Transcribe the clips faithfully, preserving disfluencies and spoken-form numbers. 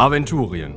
Aventurien.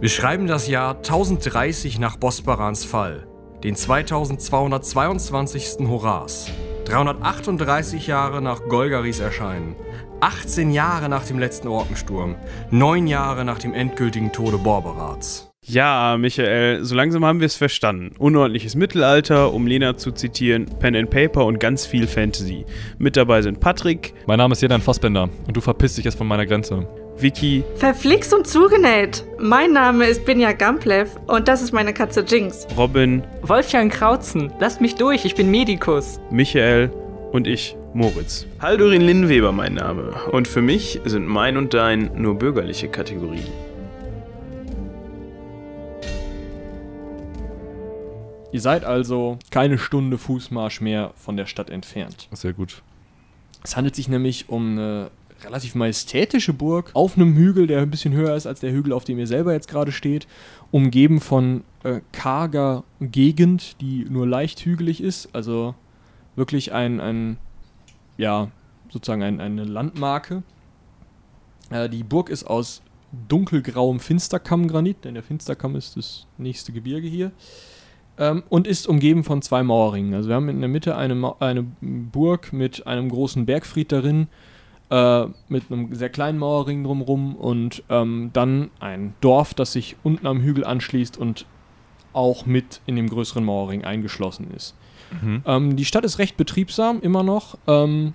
Wir schreiben das Jahr tausenddreißig nach Bosbarans Fall, den zweitausendzweihundertzweiundzwanzigsten Horaz, dreihundertachtunddreißig Jahre nach Golgaris Erscheinen, achtzehn Jahre nach dem letzten Orkensturm, neun Jahre nach dem endgültigen Tode Borberats. Ja, Michael, so langsam haben wir es verstanden. Unordentliches Mittelalter, um Lena zu zitieren, Pen and Paper und ganz viel Fantasy. Mit dabei sind Patrick. Mein Name ist Jerdan Faßbender und du verpisst dich jetzt von meiner Grenze. Vicky. Verflixt und zugenäht. Mein Name ist Binja Gamplev und das ist meine Katze Jinx. Robin. Wolfgang Krautzen. Lasst mich durch, ich bin Medikus. Michael und ich, Moritz. Haldorin Linnweber mein Name und für mich sind mein und dein nur bürgerliche Kategorien. Ihr seid also keine Stunde Fußmarsch mehr von der Stadt entfernt. Sehr gut. Es handelt sich nämlich um eine relativ majestätische Burg auf einem Hügel, der ein bisschen höher ist als der Hügel, auf dem ihr selber jetzt gerade steht, umgeben von äh, karger Gegend, die nur leicht hügelig ist, also wirklich ein, ein ja, sozusagen ein, eine Landmarke. Äh, die Burg ist aus dunkelgrauem Finsterkammgranit, denn der Finsterkamm ist das nächste Gebirge hier, ähm, und ist umgeben von zwei Mauerringen. Also wir haben in der Mitte eine, Ma- eine Burg mit einem großen Bergfried darin, Äh, mit einem sehr kleinen Mauerring drumherum und ähm, dann ein Dorf, das sich unten am Hügel anschließt und auch mit in dem größeren Mauerring eingeschlossen ist. Mhm. Ähm, die Stadt ist recht betriebsam, immer noch. Ähm,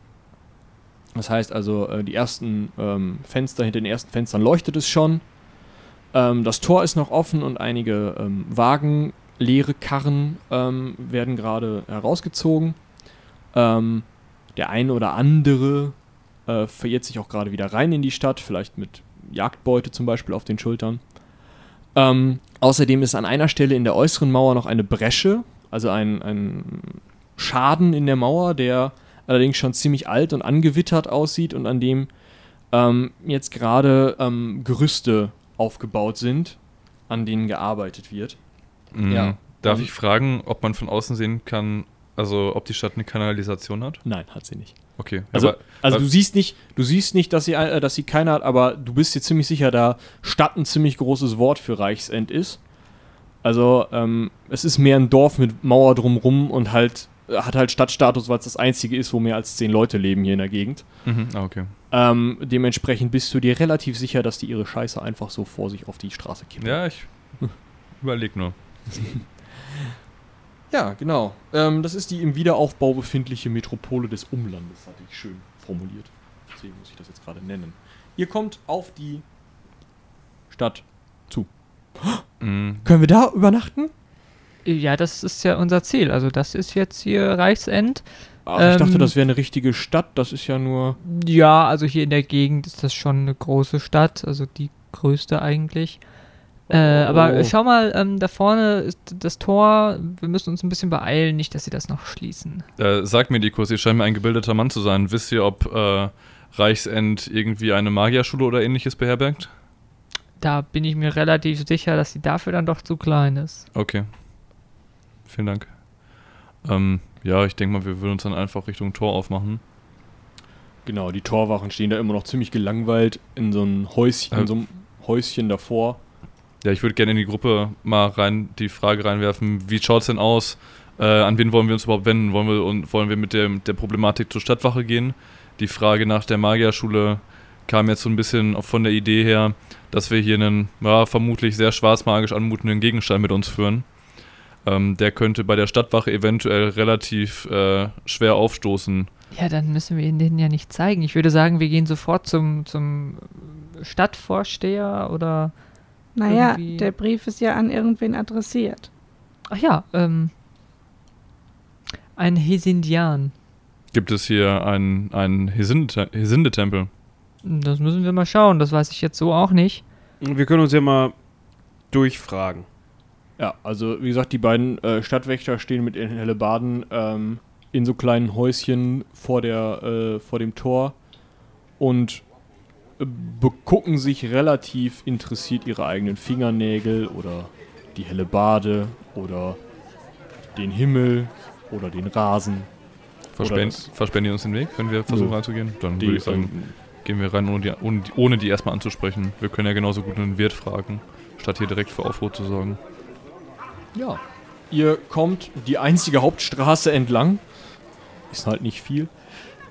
das heißt also, äh, die ersten ähm, Fenster, hinter den ersten Fenstern leuchtet es schon. Ähm, das Tor ist noch offen und einige ähm, Wagen, leere Karren ähm, werden gerade herausgezogen. Ähm, der eine oder andere Äh, verirrt sich auch gerade wieder rein in die Stadt, vielleicht mit Jagdbeute zum Beispiel auf den Schultern. Ähm, außerdem ist an einer Stelle in der äußeren Mauer noch eine Bresche, also ein, ein Schaden in der Mauer, der allerdings schon ziemlich alt und angewittert aussieht und an dem ähm, jetzt gerade ähm, Gerüste aufgebaut sind, an denen gearbeitet wird. Mhm. Ja. Darf ich fragen, ob man von außen sehen kann, also ob die Stadt eine Kanalisation hat? Nein, hat sie nicht. Okay. Also, aber, also du siehst nicht, du siehst nicht, dass sie, äh, dass sie keine hat, aber du bist dir ziemlich sicher, da Stadt ein ziemlich großes Wort für Reichsend ist. Also ähm, es ist mehr ein Dorf mit Mauer drumrum und halt hat halt Stadtstatus, weil es das einzige ist, wo mehr als zehn Leute leben hier in der Gegend. Mhm. Ah, okay. Ähm, dementsprechend bist du dir relativ sicher, dass die ihre Scheiße einfach so vor sich auf die Straße kippen. Ja, ich überleg nur. Ja, genau. Ähm, das ist die im Wiederaufbau befindliche Metropole des Umlandes, hatte ich schön formuliert. Deswegen muss ich das jetzt gerade nennen. Ihr kommt auf die Stadt zu. Mhm. Können wir da übernachten? Ja, das ist ja unser Ziel. Also das ist jetzt hier Reichsend. Ach, ähm, ich dachte, das wäre eine richtige Stadt. Das ist ja nur... Ja, also hier in der Gegend ist das schon eine große Stadt. Also die größte eigentlich. Äh, aber oh. schau mal, ähm, da vorne ist das Tor, wir müssen uns ein bisschen beeilen, nicht, dass sie das noch schließen. Äh, sag mir, Dikus, ihr scheint mir ein gebildeter Mann zu sein. Wisst ihr, ob äh, Reichsend irgendwie eine Magierschule oder ähnliches beherbergt? Da bin ich mir relativ sicher, dass sie dafür dann doch zu klein ist. Okay, vielen Dank. Ähm, ja, ich denke mal, wir würden uns dann einfach Richtung Tor aufmachen. Genau, die Torwachen stehen da immer noch ziemlich gelangweilt in so einem Häuschen, äh, in so einem Häuschen davor. Ja, ich würde gerne in die Gruppe mal rein die Frage reinwerfen, wie schaut's denn aus? Äh, an wen wollen wir uns überhaupt wenden? Wollen wir, und wollen wir mit der, der Problematik zur Stadtwache gehen? Die Frage nach der Magierschule kam jetzt so ein bisschen von der Idee her, dass wir hier einen ja, vermutlich sehr schwarzmagisch anmutenden Gegenstand mit uns führen. Ähm, der könnte bei der Stadtwache eventuell relativ äh, schwer aufstoßen. Ja, dann müssen wir ihn denen ja nicht zeigen. Ich würde sagen, wir gehen sofort zum, zum Stadtvorsteher oder... Naja, irgendwie. Der Brief ist ja an irgendwen adressiert. Ach ja, ähm, ein Hesindian. Gibt es hier einen, einen Hesinde-Tempel? Das müssen wir mal schauen, das weiß ich jetzt so auch nicht. Wir können uns ja mal durchfragen. Ja, also wie gesagt, die beiden äh, Stadtwächter stehen mit ihren Hellebarden ähm, in so kleinen Häuschen vor, der, äh, vor dem Tor und... begucken sich relativ interessiert ihre eigenen Fingernägel oder die Hellebarde oder den Himmel oder den Rasen. Verspähen, verspähen die uns den Weg, wenn wir versuchen reinzugehen? Dann würde ich sagen, gehen wir rein, ohne die, ohne die, ohne die erstmal anzusprechen. Wir können ja genauso gut einen Wirt fragen, statt hier direkt für Aufruhr zu sorgen. Ja, ihr kommt die einzige Hauptstraße entlang, ist halt nicht viel,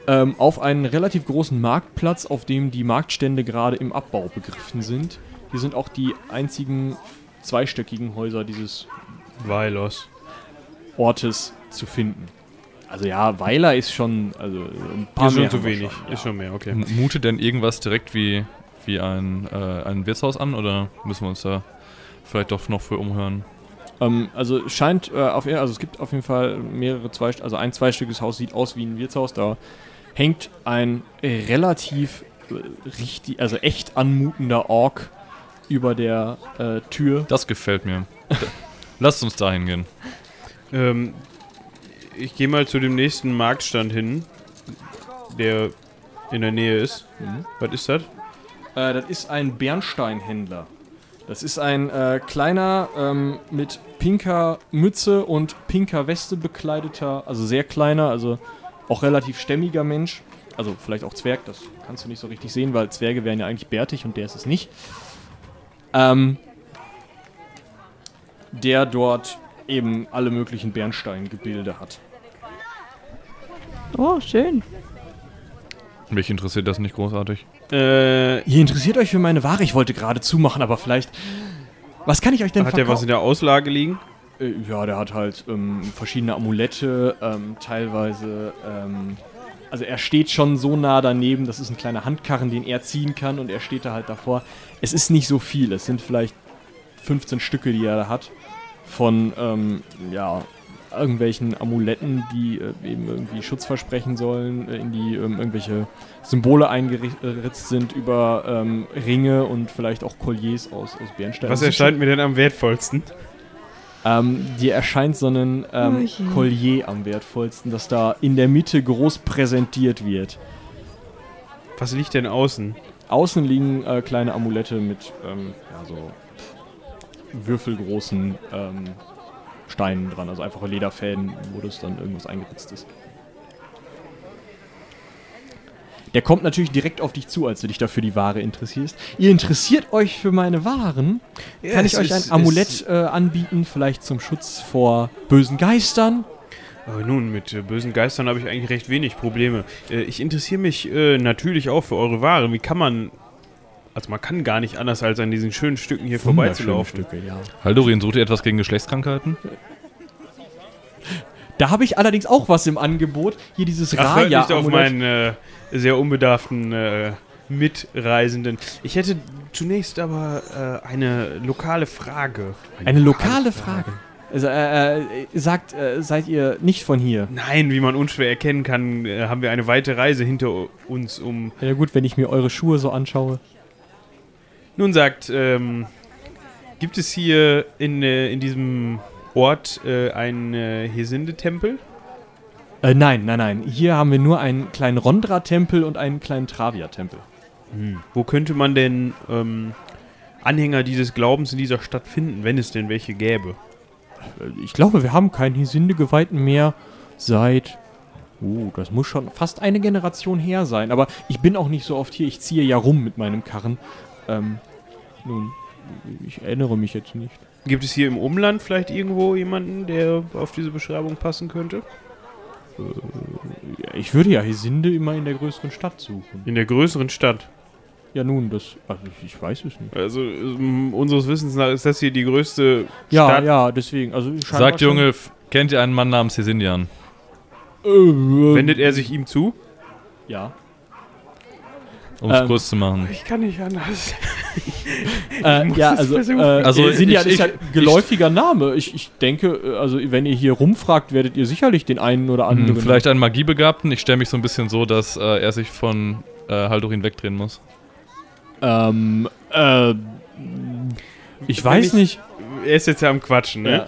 ähm, auf einen relativ großen Marktplatz, auf dem die Marktstände gerade im Abbau begriffen sind. Hier sind auch die einzigen zweistöckigen Häuser dieses Weilers Ortes zu finden. Also ja, Weiler ist schon, also ein paar ist mehr. Ist schon zu wenig, schon, ist ja. schon mehr, okay. Mutet denn irgendwas direkt wie, wie ein, äh, ein Wirtshaus an, oder müssen wir uns da vielleicht doch noch für umhören? Ähm, also scheint, äh, auf, also es gibt auf jeden Fall mehrere, zwei, also ein zweistöckiges Haus sieht aus wie ein Wirtshaus, da hängt ein relativ äh, richtig, also echt anmutender Ork über der äh, Tür. Das gefällt mir. Lasst uns dahin gehen. Ähm, ich gehe mal zu dem nächsten Marktstand hin, der in der Nähe ist. Mhm. Was ist das? Äh, das ist ein Bernsteinhändler. Das ist ein äh, kleiner, ähm, mit pinker Mütze und pinker Weste bekleideter, also sehr kleiner, also auch relativ stämmiger Mensch. Also vielleicht auch Zwerg, das kannst du nicht so richtig sehen, weil Zwerge wären ja eigentlich bärtig und der ist es nicht. Ähm, der dort eben alle möglichen Bernsteingebilde hat. Oh, schön. Mich interessiert das nicht großartig. Äh, ihr interessiert euch für meine Ware? Ich wollte gerade zumachen, aber vielleicht... Was kann ich euch denn verkaufen? Hat verkau- der was in der Auslage liegen? Äh, ja, der hat halt ähm, verschiedene Amulette, ähm, teilweise... Ähm, also er steht schon so nah daneben, das ist ein kleiner Handkarren, den er ziehen kann und er steht da halt davor. Es ist nicht so viel, es sind vielleicht fünfzehn Stücke, die er da hat. Von, ähm, ja, irgendwelchen Amuletten, die äh, eben irgendwie Schutz versprechen sollen, in die ähm, irgendwelche Symbole eingeritzt sind, über ähm, Ringe und vielleicht auch Colliers aus, aus Bernstein. Was erscheint mir denn am wertvollsten? Ähm, dir erscheint so ein ähm, Collier am wertvollsten, das da in der Mitte groß präsentiert wird. Was liegt denn außen? Außen liegen äh, kleine Amulette mit, ähm, ja, so würfelgroßen ähm, Steinen dran, also einfache Lederfäden, wo das dann irgendwas eingeritzt ist. Der kommt natürlich direkt auf dich zu, als du dich dafür die Ware interessierst. Ihr interessiert euch für meine Waren? Ja, kann ich euch ein Amulett äh, anbieten, vielleicht zum Schutz vor bösen Geistern? Äh, nun, mit äh, bösen Geistern habe ich eigentlich recht wenig Probleme. Äh, ich interessiere mich äh, natürlich auch für eure Waren. Wie kann man... Also man kann gar nicht anders, als an diesen schönen Stücken hier vorbeizulaufen. Stücke, ja. Haldorin, sucht ihr etwas gegen Geschlechtskrankheiten? Da habe ich allerdings auch was im Angebot. Hier dieses Raya. Ach, hört nicht auf meinen äh, sehr unbedarften äh, Mitreisenden. Ich hätte zunächst aber äh, eine lokale Frage. Eine, eine lokale Frage? Frage. Also, äh, sagt, äh, seid ihr nicht von hier? Nein, wie man unschwer erkennen kann, äh, haben wir eine weite Reise hinter uns um... Ja gut, wenn ich mir eure Schuhe so anschaue... Nun sagt, ähm, gibt es hier in, äh, in diesem Ort äh, einen äh, Hesinde-Tempel? Äh, nein, nein, nein. Hier haben wir nur einen kleinen Rondra-Tempel und einen kleinen Travia-Tempel. Hm. Wo könnte man denn ähm, Anhänger dieses Glaubens in dieser Stadt finden, wenn es denn welche gäbe? Ich glaube, wir haben keinen Hesinde-Geweihten mehr seit... Uh, das muss schon fast eine Generation her sein. Aber ich bin auch nicht so oft hier. Ich ziehe ja rum mit meinem Karren. Ähm, nun, ich erinnere mich jetzt nicht. Gibt es hier im Umland vielleicht irgendwo jemanden, der auf diese Beschreibung passen könnte? Äh, ich würde ja Hesinde immer in der größeren Stadt suchen. In der größeren Stadt? Ja nun, das, also ich weiß es nicht. Also um, unseres Wissens nach ist das hier die größte ja, Stadt? Ja, ja, deswegen. Also sagt Junge, f- kennt ihr einen Mann namens Hesindian? Äh, äh, Wendet er sich ihm zu? Ja. Um es ähm, kurz zu machen. Ich kann nicht anders. ich äh, ja, also, äh, also Sindian ist ja ein geläufiger ich, Name. Ich, ich denke, also wenn ihr hier rumfragt, werdet ihr sicherlich den einen oder anderen... Mh, vielleicht einen Magiebegabten. Ich stelle mich so ein bisschen so, dass äh, er sich von äh, Haldorin wegdrehen muss. Ähm, äh, ich, ich weiß ich, nicht. Er ist jetzt ja am Quatschen, ne? Ja.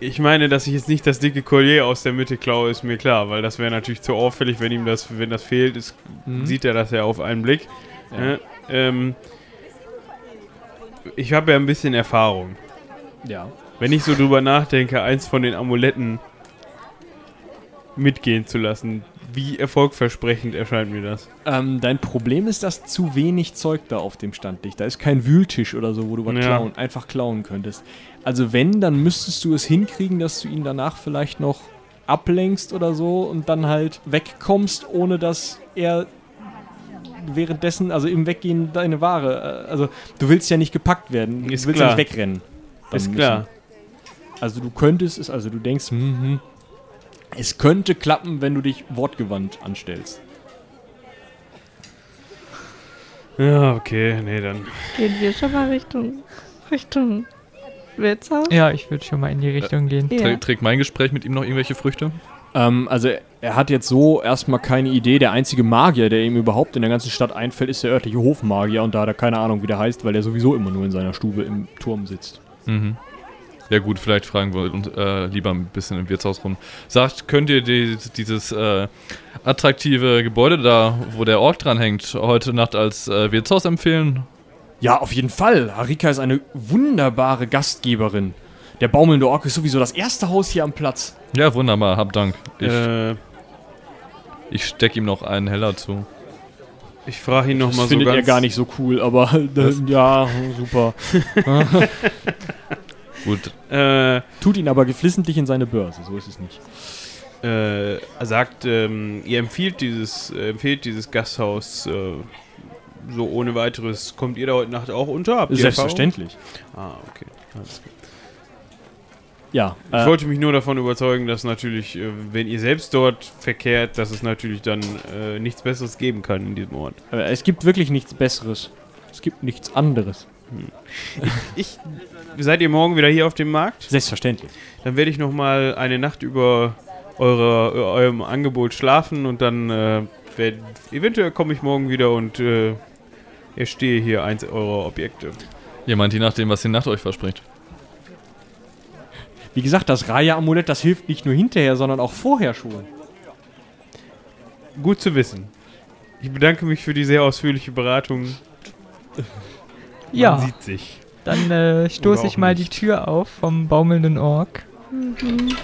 Ich meine, dass ich jetzt nicht das dicke Collier aus der Mitte klaue, ist mir klar, weil das wäre natürlich zu auffällig, wenn ihm das, wenn das fehlt, ist, mhm. sieht er das ja auf einen Blick. Ja. Ja, ähm, ich habe ja ein bisschen Erfahrung. Ja. Wenn ich so drüber nachdenke, eins von den Amuletten mitgehen zu lassen, wie erfolgversprechend erscheint mir das. Ähm, dein Problem ist, dass zu wenig Zeug da auf dem Stand liegt. Da ist kein Wühltisch oder so, wo du was ja. klauen, einfach klauen könntest. Also wenn, dann müsstest du es hinkriegen, dass du ihn danach vielleicht noch ablenkst oder so und dann halt wegkommst, ohne dass er währenddessen, also im Weggehen deine Ware, also du willst ja nicht gepackt werden, du ist willst klar. ja nicht wegrennen. Ist müssen. Klar. Also du könntest es, also du denkst, mhm, es könnte klappen, wenn du dich wortgewandt anstellst. Ja, okay, nee, dann. Gehen wir schon mal Richtung, Richtung Wirtshaus? Ja, ich würde schon mal in die Richtung äh, gehen. Tra- trägt mein Gespräch mit ihm noch irgendwelche Früchte? Ähm, also er hat jetzt so erstmal keine Idee. Der einzige Magier, der ihm überhaupt in der ganzen Stadt einfällt, ist der örtliche Hofmagier. Und da hat er keine Ahnung, wie der heißt, weil der sowieso immer nur in seiner Stube im Turm sitzt. Mhm. Ja gut, vielleicht fragen wir uns äh, lieber ein bisschen im Wirtshaus rum. Sagt, könnt ihr die, dieses äh, attraktive Gebäude da, wo der Ork dran hängt, heute Nacht als äh, Wirtshaus empfehlen? Ja, auf jeden Fall. Harika ist eine wunderbare Gastgeberin. Der baumelnde Ork ist sowieso das erste Haus hier am Platz. Ja, wunderbar, hab Dank. Ich, äh, ich steck ihm noch einen Heller zu. Ich frage ihn nochmal so ganz... Das findet er gar nicht so cool, aber das, ja, super. Gut. Äh, Tut ihn aber geflissentlich in seine Börse, so ist es nicht. Äh, er sagt, ähm, ihr empfiehlt dieses, äh, empfiehlt dieses Gasthaus äh, so ohne weiteres. Kommt ihr da heute Nacht auch unter? Habt ihr Selbstverständlich. Erfahrung? Ah, okay. Alles gut. Ja, ich äh, wollte mich nur davon überzeugen, dass natürlich, äh, wenn ihr selbst dort verkehrt, dass es natürlich dann äh, nichts Besseres geben kann in diesem Ort. Aber es gibt wirklich nichts Besseres. Es gibt nichts anderes. Hm. Ich, ich, seid ihr morgen wieder hier auf dem Markt? Selbstverständlich. Dann werde ich nochmal eine Nacht über eure, eurem Angebot schlafen und dann äh, werd, eventuell komme ich morgen wieder und äh, erstehe hier eins eurer Objekte. Ihr meint je nachdem, was die Nacht euch verspricht. Wie gesagt, das Raya-Amulett, das hilft nicht nur hinterher, sondern auch vorher schon. Gut zu wissen. Ich bedanke mich für die sehr ausführliche Beratung. Ja. Man sieht sich. Dann äh, stoße ich mal nicht. die Tür auf vom baumelnden Ork. Mhm.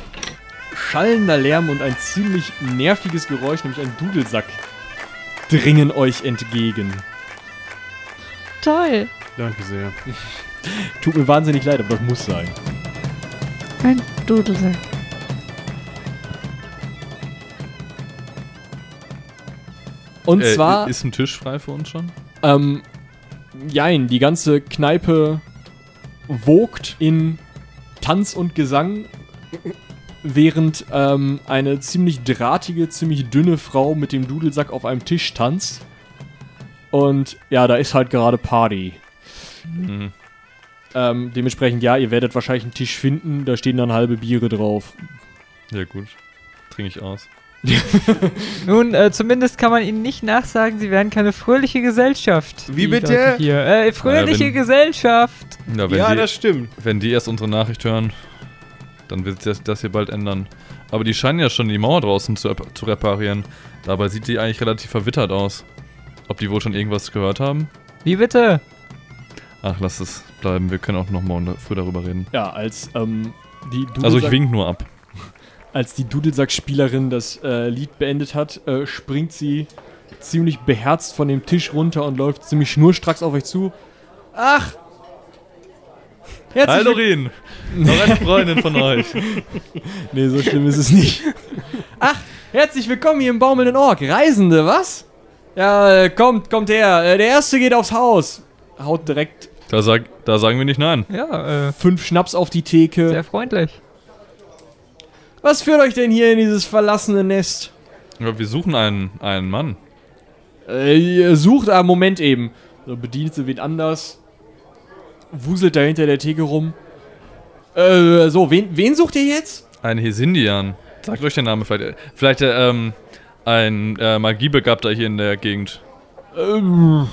Schallender Lärm und ein ziemlich nerviges Geräusch, nämlich ein Dudelsack, dringen euch entgegen. Toll. Danke sehr. Tut mir wahnsinnig leid, aber das muss sein. Ein Dudelsack. Und äh, zwar... Ist ein Tisch frei für uns schon? Ähm, jein, die ganze Kneipe wogt in Tanz und Gesang, während ähm, eine ziemlich drahtige, ziemlich dünne Frau mit dem Dudelsack auf einem Tisch tanzt. Und ja, da ist halt gerade Party. Mhm. Ähm, dementsprechend, ja, ihr werdet wahrscheinlich einen Tisch finden, da stehen dann halbe Biere drauf. Ja gut, trinke ich aus. Nun, äh, zumindest kann man ihnen nicht nachsagen, sie wären keine fröhliche Gesellschaft. Wie bitte? Hier. Äh, fröhliche na, wenn, Gesellschaft. Na, wenn ja, die, das stimmt. Wenn die erst unsere Nachricht hören, dann wird sich das, das hier bald ändern. Aber die scheinen ja schon die Mauer draußen zu, zu reparieren. Dabei sieht die eigentlich relativ verwittert aus. Ob die wohl schon irgendwas gehört haben? Wie bitte? Ach, lass es bleiben. Wir können auch nochmal früh darüber reden. Ja, als ähm, die Dudelsack... Also ich wink nur ab. Als die Dudelsack-Spielerin das äh, Lied beendet hat, äh, springt sie ziemlich beherzt von dem Tisch runter und läuft ziemlich schnurstracks auf euch zu. Ach! Haldorin! Noch eine Freundin von euch. Nee, so schlimm ist es nicht. Ach, herzlich willkommen hier im baumelnden Ork. Reisende, was? Ja, kommt, kommt her. Der Erste geht aufs Haus. Haut direkt... Da, sag, da sagen wir nicht nein. Ja, äh, Fünf Schnaps auf die Theke. Sehr freundlich. Was führt euch denn hier in dieses verlassene Nest? Ja, wir suchen einen, einen Mann. Äh, ihr sucht einen Moment eben. So, bedient sie wen anders. Wuselt da hinter der Theke rum. Äh, so, wen, wen sucht ihr jetzt? Ein Hesindian. Sagt euch der Name vielleicht. Vielleicht ähm, ein äh, Magiebegabter hier in der Gegend. Ähm...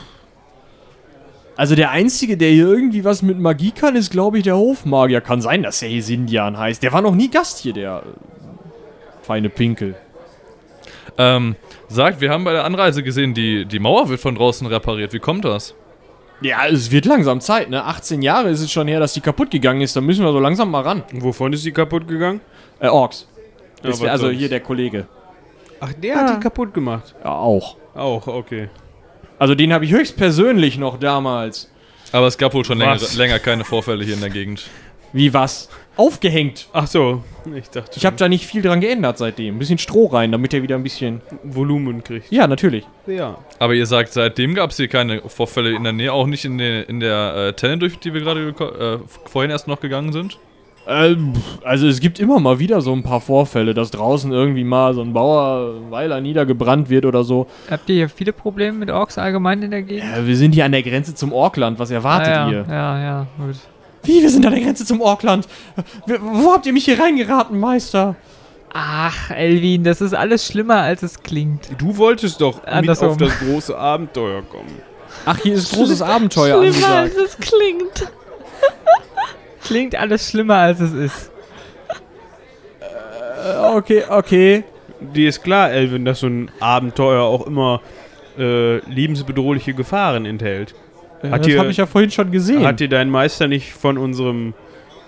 Also der Einzige, der hier irgendwie was mit Magie kann, ist, glaube ich, der Hofmagier. Kann sein, dass er hier Sindian heißt. Der war noch nie Gast hier, der äh, feine Pinkel. Ähm, sagt, wir haben bei der Anreise gesehen, die, die Mauer wird von draußen repariert. Wie kommt das? Ja, es wird langsam Zeit, ne? achtzehn Jahre ist es schon her, dass die kaputt gegangen ist. Da müssen wir so langsam mal ran. Wovon ist die kaputt gegangen? Äh, Orks. Ja, wär, also sonst? Hier der Kollege. Ach, der ah. hat die kaputt gemacht? Ja, auch. Auch, okay. Also den habe ich höchstpersönlich noch damals. Aber es gab wohl schon länger, länger keine Vorfälle hier in der Gegend. Wie, was? Aufgehängt. Ach so, ich dachte. Ich habe da nicht viel dran geändert seitdem. Ein bisschen Stroh rein, damit er wieder ein bisschen Volumen kriegt. Ja, natürlich. Ja. Aber ihr sagt, seitdem gab es hier keine Vorfälle in der Nähe, auch nicht in der, in der äh, Tenne, durch die wir gerade äh, vorhin erst noch gegangen sind? Ähm, also es gibt immer mal wieder so ein paar Vorfälle, dass draußen irgendwie mal so ein Bauerweiler niedergebrannt wird oder so. Habt ihr hier viele Probleme mit Orks allgemein in der Gegend? Ja, wir sind hier an der Grenze zum Orkland. Was erwartet ah, ja. ihr? Ja, ja, gut. Wie, wir sind an der Grenze zum Orkland. Wo habt ihr mich hier reingeraten, Meister? Ach, Elvin, das ist alles schlimmer, als es klingt. Du wolltest doch Andersrum. Mit auf das große Abenteuer kommen. Ach, hier ist großes Abenteuer angesagt. Schlimmer, als es klingt. Klingt alles schlimmer, als es ist. Äh, okay, okay. Dir ist klar, Elvin, dass so ein Abenteuer auch immer äh, lebensbedrohliche Gefahren enthält. Hat das habe ich ja vorhin schon gesehen. Hat dir dein Meister nicht von unserem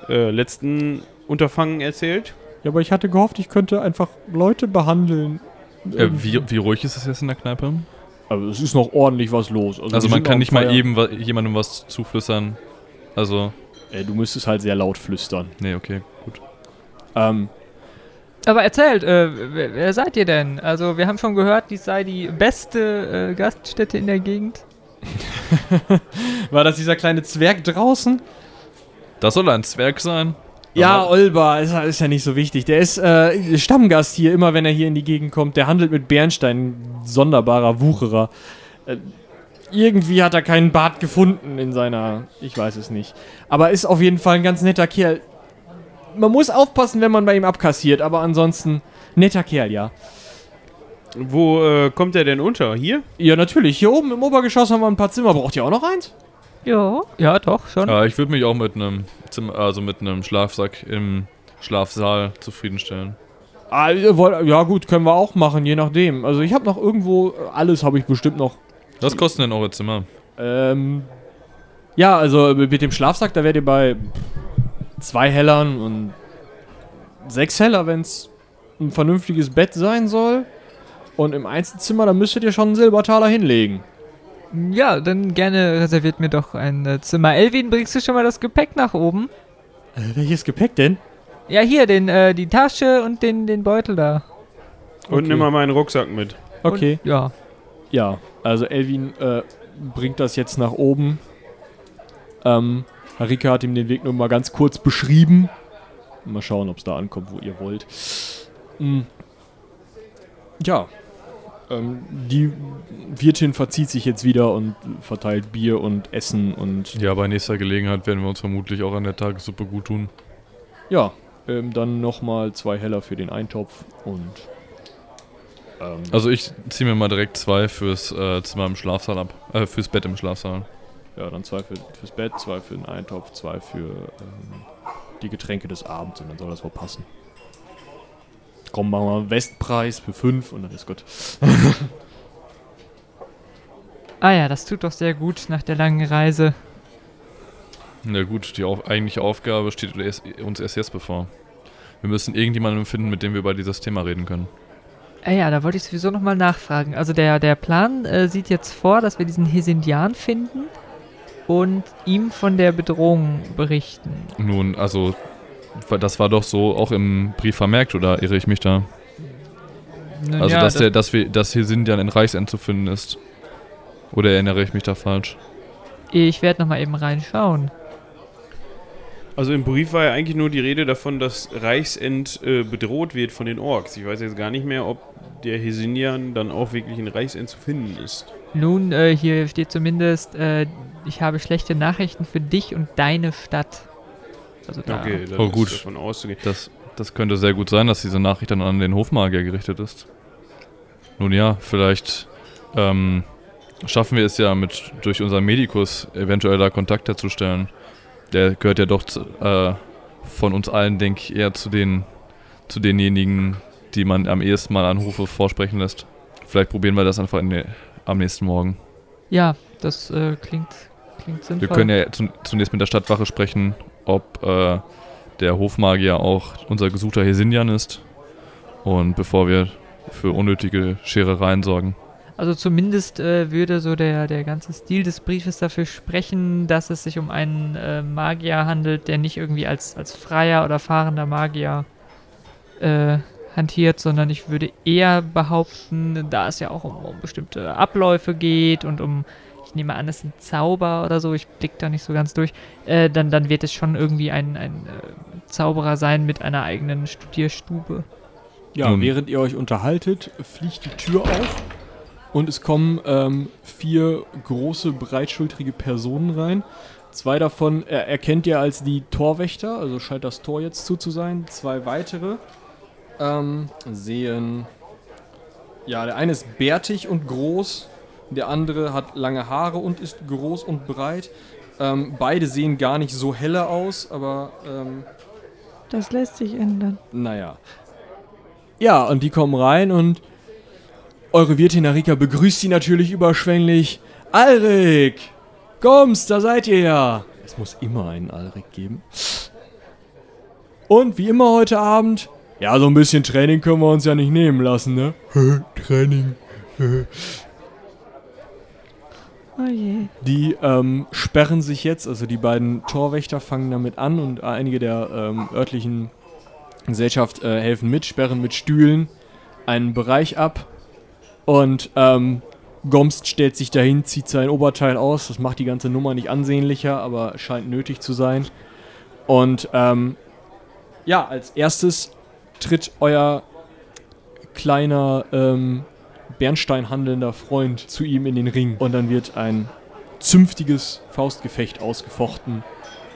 äh, letzten Unterfangen erzählt? Ja, aber ich hatte gehofft, ich könnte einfach Leute behandeln. Äh, wie, wie ruhig ist es jetzt in der Kneipe? Aber es ist noch ordentlich was los. Also, also man kann nicht mal eben wa- jemandem was zuflüstern. Also äh, du müsstest halt sehr laut flüstern. Nee, okay, gut. Ähm. Aber erzählt, äh, wer, wer seid ihr denn? Also wir haben schon gehört, dies sei die beste äh, Gaststätte in der Gegend. War das dieser kleine Zwerg draußen? Das soll ein Zwerg sein. Ja, Olber, ist, ist ja nicht so wichtig. Der ist äh, Stammgast hier, immer wenn er hier in die Gegend kommt. Der handelt mit Bernstein, sonderbarer Wucherer. Äh, irgendwie hat er keinen Bart gefunden in seiner... Ich weiß es nicht. Aber ist auf jeden Fall ein ganz netter Kerl. Man muss aufpassen, wenn man bei ihm abkassiert, aber ansonsten netter Kerl, ja. Wo äh, kommt der denn unter? Hier? Ja, natürlich. Hier oben im Obergeschoss haben wir ein paar Zimmer. Braucht ihr auch noch eins? Ja. Ja, doch, schon. Ja, ich würde mich auch mit einem Zimmer, also mit einem Schlafsack im Schlafsaal zufriedenstellen. Ah, ja gut, können wir auch machen, je nachdem. Also ich habe noch irgendwo, alles habe ich bestimmt noch. Was kosten denn eure Zimmer? Ähm, ja, also mit dem Schlafsack, da wärt ihr bei zwei Hellern und sechs Heller, wenn es ein vernünftiges Bett sein soll. Und im Einzelzimmer, da müsstet ihr schon einen Silbertaler hinlegen. Ja, dann gerne reserviert mir doch ein äh, Zimmer. Elvin, bringst du schon mal das Gepäck nach oben? Äh, welches Gepäck denn? Ja, hier, den, äh, die Tasche und den, den Beutel da. Okay. Und nimm mal meinen Rucksack mit. Okay. Und, ja. Ja, also Elvin äh, bringt das jetzt nach oben. Ähm, Harika hat ihm den Weg nur mal ganz kurz beschrieben. Mal schauen, ob es da ankommt, wo ihr wollt. Mhm. Ja. Ähm, die Wirtin verzieht sich jetzt wieder und verteilt Bier und Essen und... Ja, bei nächster Gelegenheit werden wir uns vermutlich auch an der Tagessuppe gut tun. Ja, ähm, dann nochmal zwei Heller für den Eintopf und... Ähm, also ich ziehe mir mal direkt zwei fürs äh, Zimmer im Schlafsaal ab, äh, fürs Bett im Schlafsaal. Ja, dann zwei für, fürs Bett, zwei für den Eintopf, zwei für ähm, die Getränke des Abends und dann soll das wohl passen. Komm, machen wir Westpreis für fünf und dann ist gut. Ah ja, das tut doch sehr gut nach der langen Reise. Na gut, die auf- eigentliche Aufgabe steht uns erst jetzt bevor. Wir müssen irgendjemanden finden, mit dem wir über dieses Thema reden können. Ah ja, da wollte ich sowieso nochmal nachfragen. Also der, der Plan äh, sieht jetzt vor, dass wir diesen Hesindian finden und ihm von der Bedrohung berichten. Nun, also... Das war doch so auch im Brief vermerkt, oder irre ich mich da? Nun, also, ja, dass, das der, dass, wir, dass Hesinde in Reichsend zu finden ist. Oder erinnere ich mich da falsch? Ich werde nochmal eben reinschauen. Also im Brief war ja eigentlich nur die Rede davon, dass Reichsend äh, bedroht wird von den Orks. Ich weiß jetzt gar nicht mehr, ob der Hesindian dann auch wirklich in Reichsend zu finden ist. Nun, äh, hier steht zumindest, äh, ich habe schlechte Nachrichten für dich und deine Stadt. Also da okay, dann oh, gut. Ist davon auszugehen. Das, das könnte sehr gut sein, dass diese Nachricht dann an den Hofmagier gerichtet ist. Nun ja, vielleicht ähm, schaffen wir es ja mit durch unseren Medikus eventuell da Kontakt herzustellen. Der gehört ja doch zu, äh, von uns allen, denke ich, eher zu, den, zu denjenigen, die man am ehesten mal an Hufe vorsprechen lässt. Vielleicht probieren wir das einfach in, am nächsten Morgen. Ja, das äh, klingt, klingt sinnvoll. Wir können ja zu, zunächst mit der Stadtwache sprechen, ob äh, der Hofmagier auch unser gesuchter Hesindian ist. Und bevor wir für unnötige Scherereien sorgen. Also zumindest äh, würde so der, der ganze Stil des Briefes dafür sprechen, dass es sich um einen äh, Magier handelt, der nicht irgendwie als, als freier oder fahrender Magier äh, hantiert, sondern ich würde eher behaupten, da es ja auch um, um bestimmte Abläufe geht und um, ich nehme an, es sind Zauber oder so, ich blicke da nicht so ganz durch, äh, dann, dann wird es schon irgendwie ein, ein äh, Zauberer sein mit einer eigenen Studierstube. Ja, mhm. Während ihr euch unterhaltet, fliegt die Tür auf. Und es kommen ähm, vier große, breitschultrige Personen rein. Zwei davon er- erkennt ihr als die Torwächter, also scheint das Tor jetzt zu, zu sein. Zwei weitere ähm, sehen... Ja, der eine ist bärtig und groß, der andere hat lange Haare und ist groß und breit. Ähm, beide sehen gar nicht so helle aus, aber... Ähm, das lässt sich ändern. Naja. Ja, und die kommen rein und... Eure Wirtin Harika begrüßt sie natürlich überschwänglich. Alrik! Gomst, da seid ihr ja! Es muss immer einen Alrik geben. Und wie immer heute Abend, ja, so ein bisschen Training können wir uns ja nicht nehmen lassen, ne? Training. Oh je. Die ähm, sperren sich jetzt, also die beiden Torwächter fangen damit an und einige der ähm, örtlichen Gesellschaft äh, helfen mit, sperren mit Stühlen einen Bereich ab. Und ähm, Gomst stellt sich dahin, zieht sein Oberteil aus. Das macht die ganze Nummer nicht ansehnlicher, aber scheint nötig zu sein. Und ähm, ja, als erstes tritt euer kleiner ähm, Bernstein-handelnder Freund zu ihm in den Ring. Und dann wird ein zünftiges Faustgefecht ausgefochten,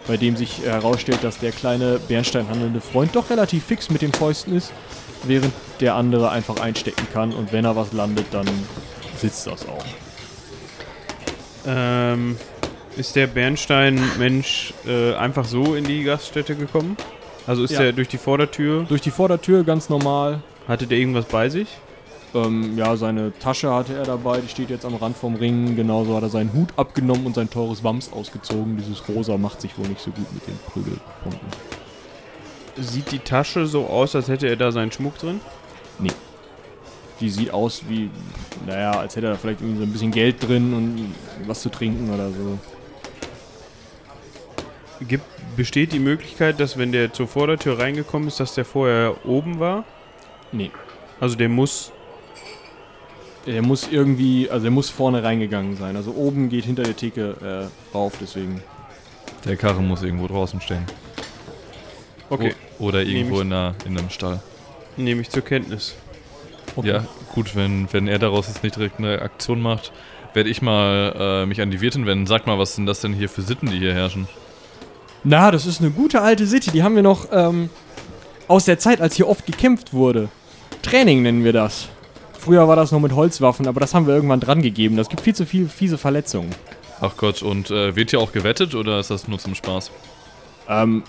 bei dem sich herausstellt, dass der kleine Bernstein-handelnde Freund doch relativ fix mit den Fäusten ist, während der andere einfach einstecken kann und wenn er was landet, dann sitzt das auch. Ähm, ist der Bernstein-Mensch äh, einfach so in die Gaststätte gekommen? Also ist ja. Der durch die Vordertür? Durch die Vordertür, ganz normal. Hatte der irgendwas bei sich? Ähm, ja, seine Tasche hatte er dabei, die steht jetzt am Rand vom Ring. Genauso hat er seinen Hut abgenommen und sein teures Wams ausgezogen. Dieses Rosa macht sich wohl nicht so gut mit den Prügelpunkten. Sieht die Tasche so aus, als hätte er da seinen Schmuck drin? Nee. Die sieht aus wie, naja, als hätte er da vielleicht irgendwie so ein bisschen Geld drin und was zu trinken oder so. Gibt, besteht die Möglichkeit, dass wenn der zur Vordertür reingekommen ist, dass der vorher oben war? Nee. Also der muss... Der muss irgendwie, also der muss vorne reingegangen sein. Also oben geht hinter der Theke äh, rauf, deswegen. Der Karren muss irgendwo draußen stehen. Okay. O- oder irgendwo in, einer, in einem Stall. Nehme ich zur Kenntnis. Okay. Ja, gut, wenn, wenn er daraus jetzt nicht direkt eine Aktion macht, werde ich mal äh, mich an die Wirtin wenden. Sag mal, was sind das denn hier für Sitten, die hier herrschen? Na, das ist eine gute alte Sitte. Die haben wir noch ähm, aus der Zeit, als hier oft gekämpft wurde. Training nennen wir das. Früher war das noch mit Holzwaffen, aber das haben wir irgendwann dran gegeben. Das gibt viel zu viele fiese Verletzungen. Ach Gott, und äh, wird hier auch gewettet oder ist das nur zum Spaß? Ähm...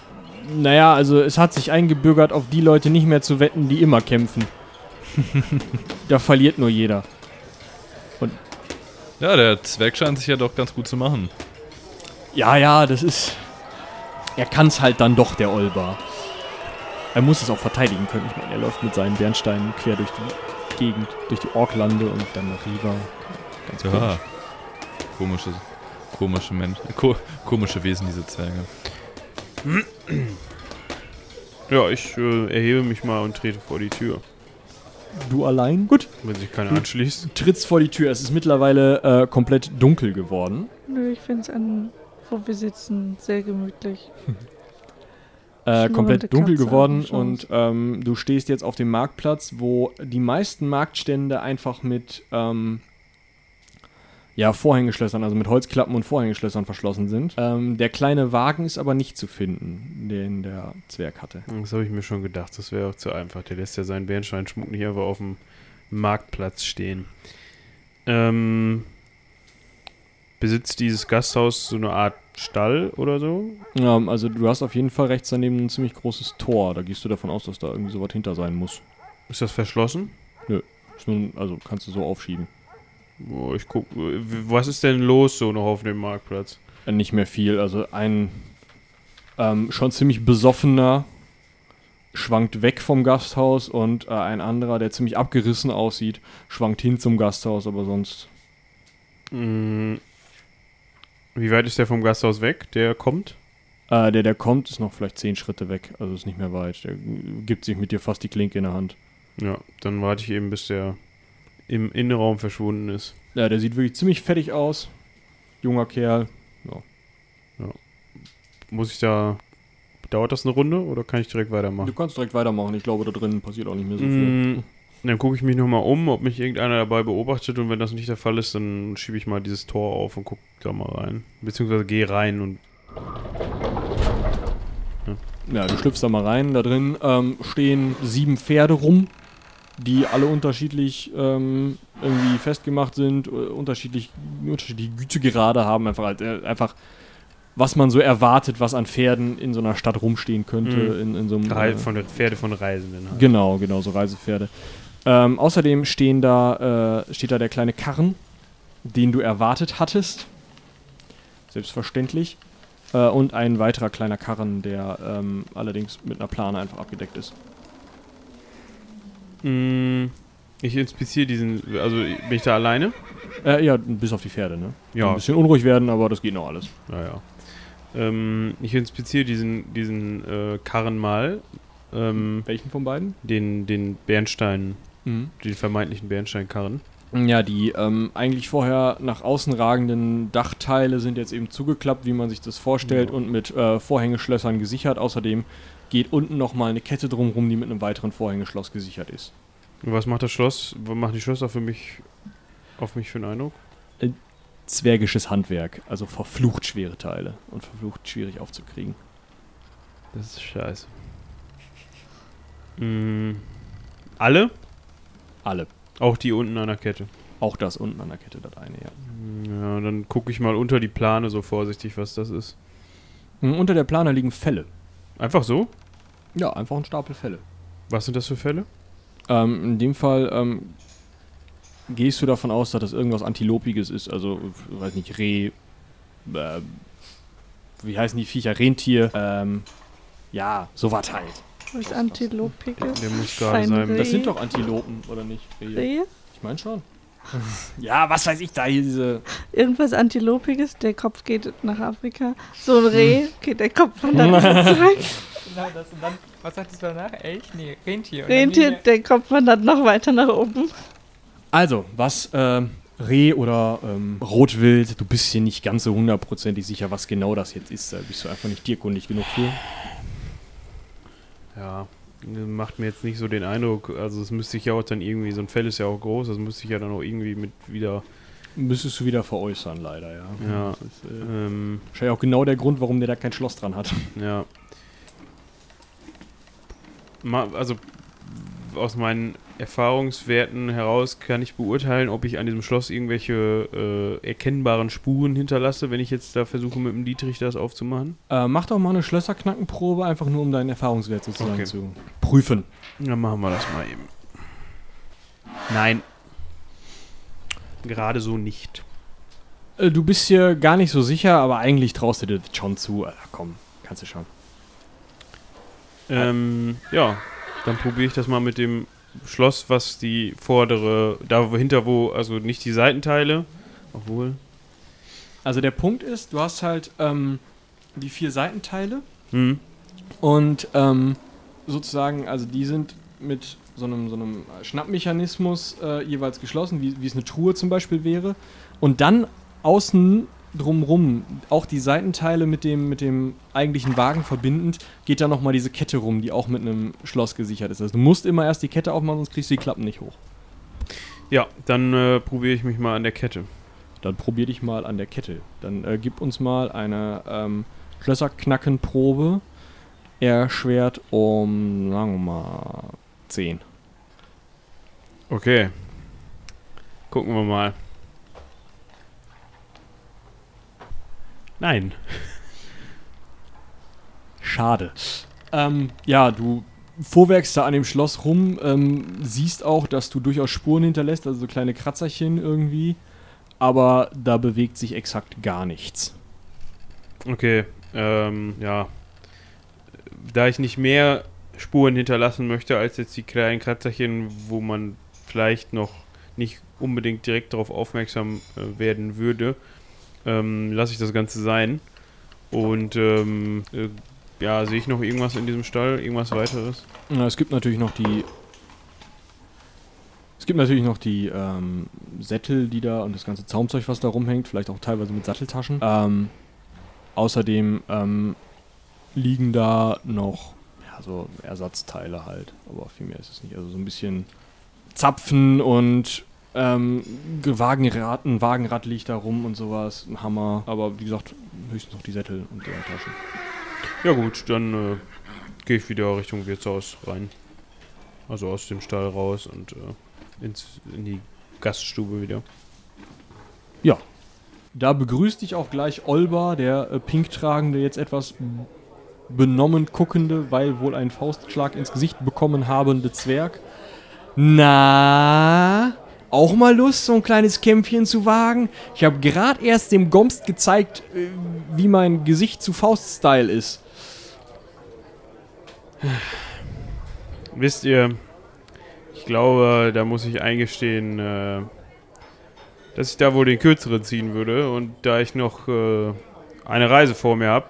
Naja, also es hat sich eingebürgert, auf die Leute nicht mehr zu wetten, die immer kämpfen. Da verliert nur jeder. Und ja, der Zweck scheint sich ja doch ganz gut zu machen. Ja, ja, das ist... Er kann's halt dann doch, der Olber. Er muss es auch verteidigen können. Ich meine, er läuft mit seinen Bernsteinen quer durch die Gegend, durch die Orklande und dann nach Riva. Ganz ja. Komisch. Komische, komische Menschen, ko- komische Wesen, diese Zwerge. Ja, ich äh, erhebe mich mal und trete vor die Tür. Du allein? Gut. Wenn sich keiner anschließt. Du trittst vor die Tür. Es ist mittlerweile äh, komplett dunkel geworden. Nö, ich finde es an, wo wir sitzen, sehr gemütlich. äh, komplett dunkel Katze geworden und ähm, du stehst jetzt auf dem Marktplatz, wo die meisten Marktstände einfach mit ähm, ja, Vorhängeschlössern, also mit Holzklappen und Vorhängeschlössern verschlossen sind. Ähm, der kleine Wagen ist aber nicht zu finden, den der Zwerg hatte. Das habe ich mir schon gedacht, das wäre auch zu einfach. Der lässt ja seinen Bernsteinschmuck nicht einfach auf dem Marktplatz stehen. Ähm, besitzt dieses Gasthaus so eine Art Stall oder so? Ja, also du hast auf jeden Fall rechts daneben ein ziemlich großes Tor. Da gehst du davon aus, dass da irgendwie sowas hinter sein muss. Ist das verschlossen? Nö, ist nun, also kannst du so aufschieben. Oh, ich guck, was ist denn los so noch auf dem Marktplatz? Nicht mehr viel, also ein ähm, schon ziemlich besoffener schwankt weg vom Gasthaus und äh, ein anderer, der ziemlich abgerissen aussieht, schwankt hin zum Gasthaus, aber sonst... Mm. Wie weit ist der vom Gasthaus weg, der kommt? Äh, der, der kommt, ist noch vielleicht zehn Schritte weg, also ist nicht mehr weit. Der gibt sich mit dir fast die Klinke in der Hand. Ja, dann warte ich eben, bis der im Innenraum verschwunden ist. Ja, der sieht wirklich ziemlich fettig aus. Junger Kerl. Ja. Ja. Muss ich da... Dauert das eine Runde oder kann ich direkt weitermachen? Du kannst direkt weitermachen. Ich glaube, da drinnen passiert auch nicht mehr so viel. Mm, dann gucke ich mich nochmal um, ob mich irgendeiner dabei beobachtet. Und wenn das nicht der Fall ist, dann schiebe ich mal dieses Tor auf und gucke da mal rein. Beziehungsweise gehe rein und... Ja. Ja, du schlüpfst da mal rein. Da drin ähm, stehen sieben Pferde rum, die alle unterschiedlich ähm, irgendwie festgemacht sind, äh, unterschiedlich, unterschiedliche Gütegerade haben. Einfach halt, äh, einfach... was man so erwartet, was an Pferden in so einer Stadt rumstehen könnte. Mhm. In, in so einem, Re- von der Pferde von Reisenden halt. Genau, genau, so Reisepferde. Ähm, außerdem stehen da, äh, steht da der kleine Karren, den du erwartet hattest. Selbstverständlich. Äh, und ein weiterer kleiner Karren, der ähm, allerdings mit einer Plane einfach abgedeckt ist. Mhm. Ich inspiziere diesen, also bin ich da alleine? Äh, ja, bis auf die Pferde, ne? Ja. Ein bisschen unruhig werden, aber das geht noch alles. Naja. Ja. Ähm, ich inspiziere diesen, diesen äh, Karren mal. Ähm, Welchen von beiden? Den, den Bernstein, mhm. den vermeintlichen Bernsteinkarren. Ja, die ähm, eigentlich vorher nach außen ragenden Dachteile sind jetzt eben zugeklappt, wie man sich das vorstellt, ja. Und mit äh, Vorhängeschlössern gesichert. Außerdem geht unten nochmal eine Kette drumherum, die mit einem weiteren Vorhängeschloss gesichert ist. Und was macht das Schloss? Was macht die Schlösser für mich, auf mich für einen Eindruck? Äh, Zwergisches Handwerk, also verflucht schwere Teile und verflucht schwierig aufzukriegen. Das ist scheiße. Mhm. Alle? Alle. Auch die unten an der Kette? Auch das unten an der Kette, das eine, ja. Ja, dann gucke ich mal unter die Plane so vorsichtig, was das ist. Mhm, unter der Plane liegen Felle. Einfach so? Ja, einfach ein Stapel Felle. Was sind das für Felle? Ähm, in dem Fall... Ähm, gehst du davon aus, dass das irgendwas Antilopiges ist? Also, ich weiß nicht, Reh, äh, wie heißen die Viecher? Rentier, ähm, ja, sowas halt. Was Antilopiges? Der muss gerade sein. Das sind doch Antilopen, oder nicht? Rehe? Rehe? Ich meine schon. Ja, was weiß ich da hier, diese... Irgendwas Antilopiges, der Kopf geht nach Afrika. So ein Reh, geht der Kopf von dann zurück. Genau, das und dann, was sagtest du danach? Elch? Nee, Rentier. Rentier, der Kopf wandert noch weiter nach oben. Also, was ähm, Reh oder ähm, Rotwild, du bist hier nicht ganz so hundertprozentig sicher, was genau das jetzt ist. Da bist du einfach nicht tierkundig genug für. Ja, macht mir jetzt nicht so den Eindruck. Also, das müsste ich ja auch dann irgendwie, so ein Fell ist ja auch groß, das müsste ich ja dann auch irgendwie mit wieder... Müsstest du wieder veräußern, leider, ja. Ja. Das ist, äh, ähm, wahrscheinlich auch genau der Grund, warum der da kein Schloss dran hat. Ja. Ma- also... aus meinen Erfahrungswerten heraus kann ich beurteilen, ob ich an diesem Schloss irgendwelche äh, erkennbaren Spuren hinterlasse, wenn ich jetzt da versuche, mit dem Dietrich das aufzumachen. Äh, mach doch mal eine Schlösserknackenprobe, einfach nur um deinen Erfahrungswert sozusagen okay. zu prüfen. Dann machen wir das mal eben. Nein. Gerade so nicht. Äh, du bist hier gar nicht so sicher, aber eigentlich traust du dir das schon zu. Äh, komm, kannst du schon. Ähm, ja. Dann probiere ich das mal mit dem Schloss, was die vordere, da hinter wo, also nicht die Seitenteile, obwohl. Also der Punkt ist, du hast halt ähm, die vier Seitenteile mhm. und ähm, sozusagen, also die sind mit so einem, so einem Schnappmechanismus äh, jeweils geschlossen, wie, wie es eine Truhe zum Beispiel wäre. Und dann außen drumrum, auch die Seitenteile mit dem, mit dem eigentlichen Wagen verbindend, geht da nochmal diese Kette rum, die auch mit einem Schloss gesichert ist. Also du musst immer erst die Kette aufmachen, sonst kriegst du die Klappen nicht hoch. Ja, dann äh, probiere ich mich mal an der Kette. Dann probier dich mal an der Kette. Dann äh, gib uns mal eine ähm, Schlösserknackenprobe, erschwert um, sagen wir mal, zehn. Okay. Gucken wir mal. Nein. Schade. Ähm, ja, du vorwerkst da an dem Schloss rum, ähm, siehst auch, dass du durchaus Spuren hinterlässt, also so kleine Kratzerchen irgendwie, aber da bewegt sich exakt gar nichts. Okay, ähm, ja. Da ich nicht mehr Spuren hinterlassen möchte, als jetzt die kleinen Kratzerchen, wo man vielleicht noch nicht unbedingt direkt darauf aufmerksam äh, werden würde, ähm, lasse ich das Ganze sein. Und ähm, äh, ja, sehe ich noch irgendwas in diesem Stall, irgendwas weiteres? Na, es gibt natürlich noch die es gibt natürlich noch die ähm, Sättel, die da und das ganze Zaumzeug, was da rumhängt, vielleicht auch teilweise mit Satteltaschen. Ähm, außerdem ähm, liegen da noch ja, so Ersatzteile halt, aber viel mehr ist es nicht. Also so ein bisschen Zapfen und ähm, Wagenrad, ein Wagenrad liegt da rum und sowas, ein Hammer. Aber wie gesagt, höchstens noch die Sättel und die Taschen. Ja gut, dann äh, gehe ich wieder Richtung Wirtshaus rein. Also aus dem Stall raus und äh, ins, in die Gaststube wieder. Ja. Da begrüßt dich auch gleich Olber, der äh, pinktragende, jetzt etwas benommen guckende, weil wohl einen Faustschlag ins Gesicht bekommen habende Zwerg. Na, auch mal Lust, so ein kleines Kämpfchen zu wagen? Ich habe gerade erst dem Gomst gezeigt, wie mein Gesicht zu Faust-Style ist. Wisst ihr, ich glaube, da muss ich eingestehen, dass ich da wohl den Kürzeren ziehen würde. Und da ich noch eine Reise vor mir habe,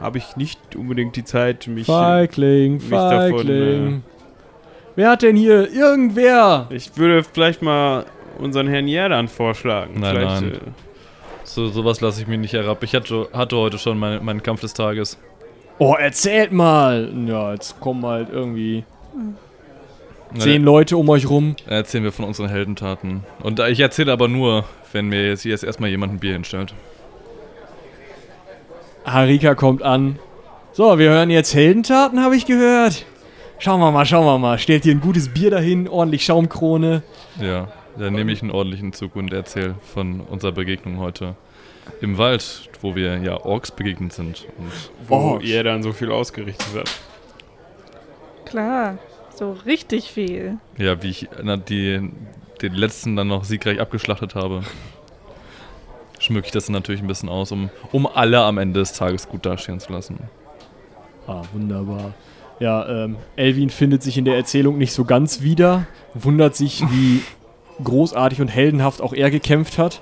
habe ich nicht unbedingt die Zeit, mich, Feigling, mich Feigling. davon... Wer hat denn hier? Irgendwer! Ich würde vielleicht mal unseren Herrn Jerdan vorschlagen. Nein, vielleicht, nein. Äh so, sowas lasse ich mir nicht herab. Ich hatte, hatte heute schon meinen mein Kampf des Tages. Oh, erzählt mal! Ja, jetzt kommen halt irgendwie Na, zehn Leute um euch rum. Erzählen wir von unseren Heldentaten. Und ich erzähle aber nur, wenn mir jetzt hier jetzt erstmal jemand ein Bier hinstellt. Harika kommt an. So, wir hören jetzt Heldentaten, habe ich gehört. Schauen wir mal, schauen wir mal. Stellt dir ein gutes Bier dahin, ordentlich Schaumkrone. Ja, dann nehme ich einen ordentlichen Zug und erzähle von unserer Begegnung heute im Wald, wo wir ja Orks begegnet sind. Und wo ihr dann so viel ausgerichtet habt. Klar, so richtig viel. Ja, wie ich na, die, den letzten dann noch siegreich abgeschlachtet habe, schmücke ich das dann natürlich ein bisschen aus, um, um alle am Ende des Tages gut dastehen zu lassen. Ah, wunderbar. Ja, ähm, Elvin findet sich in der Erzählung nicht so ganz wieder, wundert sich, wie großartig und heldenhaft auch er gekämpft hat.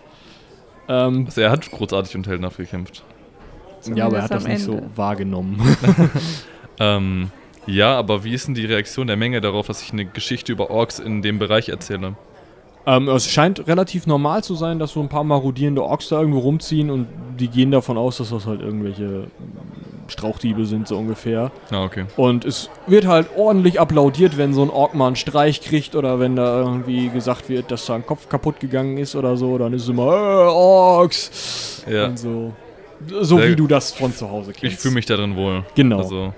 Ähm, also er hat großartig und heldenhaft gekämpft. Zumindest ja, aber er hat das nicht so wahrgenommen. ähm, ja, aber wie ist denn die Reaktion der Menge darauf, dass ich eine Geschichte über Orks in dem Bereich erzähle? Ähm, es scheint relativ normal zu sein, dass so ein paar marodierende Orks da irgendwo rumziehen und die gehen davon aus, dass das halt irgendwelche Strauchdiebe sind, so ungefähr. Ah, okay. Und es wird halt ordentlich applaudiert, wenn so ein Ork mal einen Streich kriegt oder wenn da irgendwie gesagt wird, dass da ein Kopf kaputt gegangen ist oder so, dann ist es immer, äh, Orks! Ja. Und so so Sehr, wie du das von zu Hause kennst. Ich fühle mich darin wohl. Genau. Also.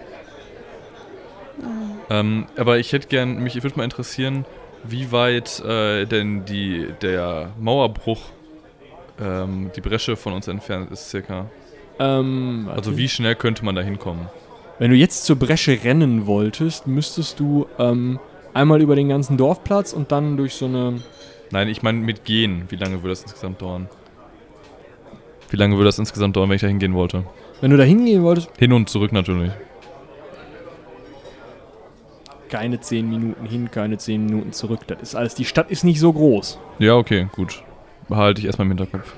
Ähm, aber ich hätte gern, mich würde mal interessieren, wie weit äh, denn die, der Mauerbruch, ähm, die Bresche von uns entfernt ist circa. Ähm, also wie schnell könnte man da hinkommen? Wenn du jetzt zur Bresche rennen wolltest, müsstest du ähm, einmal über den ganzen Dorfplatz und dann durch so eine... Nein, ich meine mit gehen. Wie lange würde das insgesamt dauern? Wie lange würde das insgesamt dauern, wenn ich da hingehen wollte? Wenn du da hingehen wolltest... Hin und zurück natürlich. Keine zehn Minuten hin, keine zehn Minuten zurück. Das ist alles. Die Stadt ist nicht so groß. Ja, okay, gut. Behalte ich erstmal im Hinterkopf.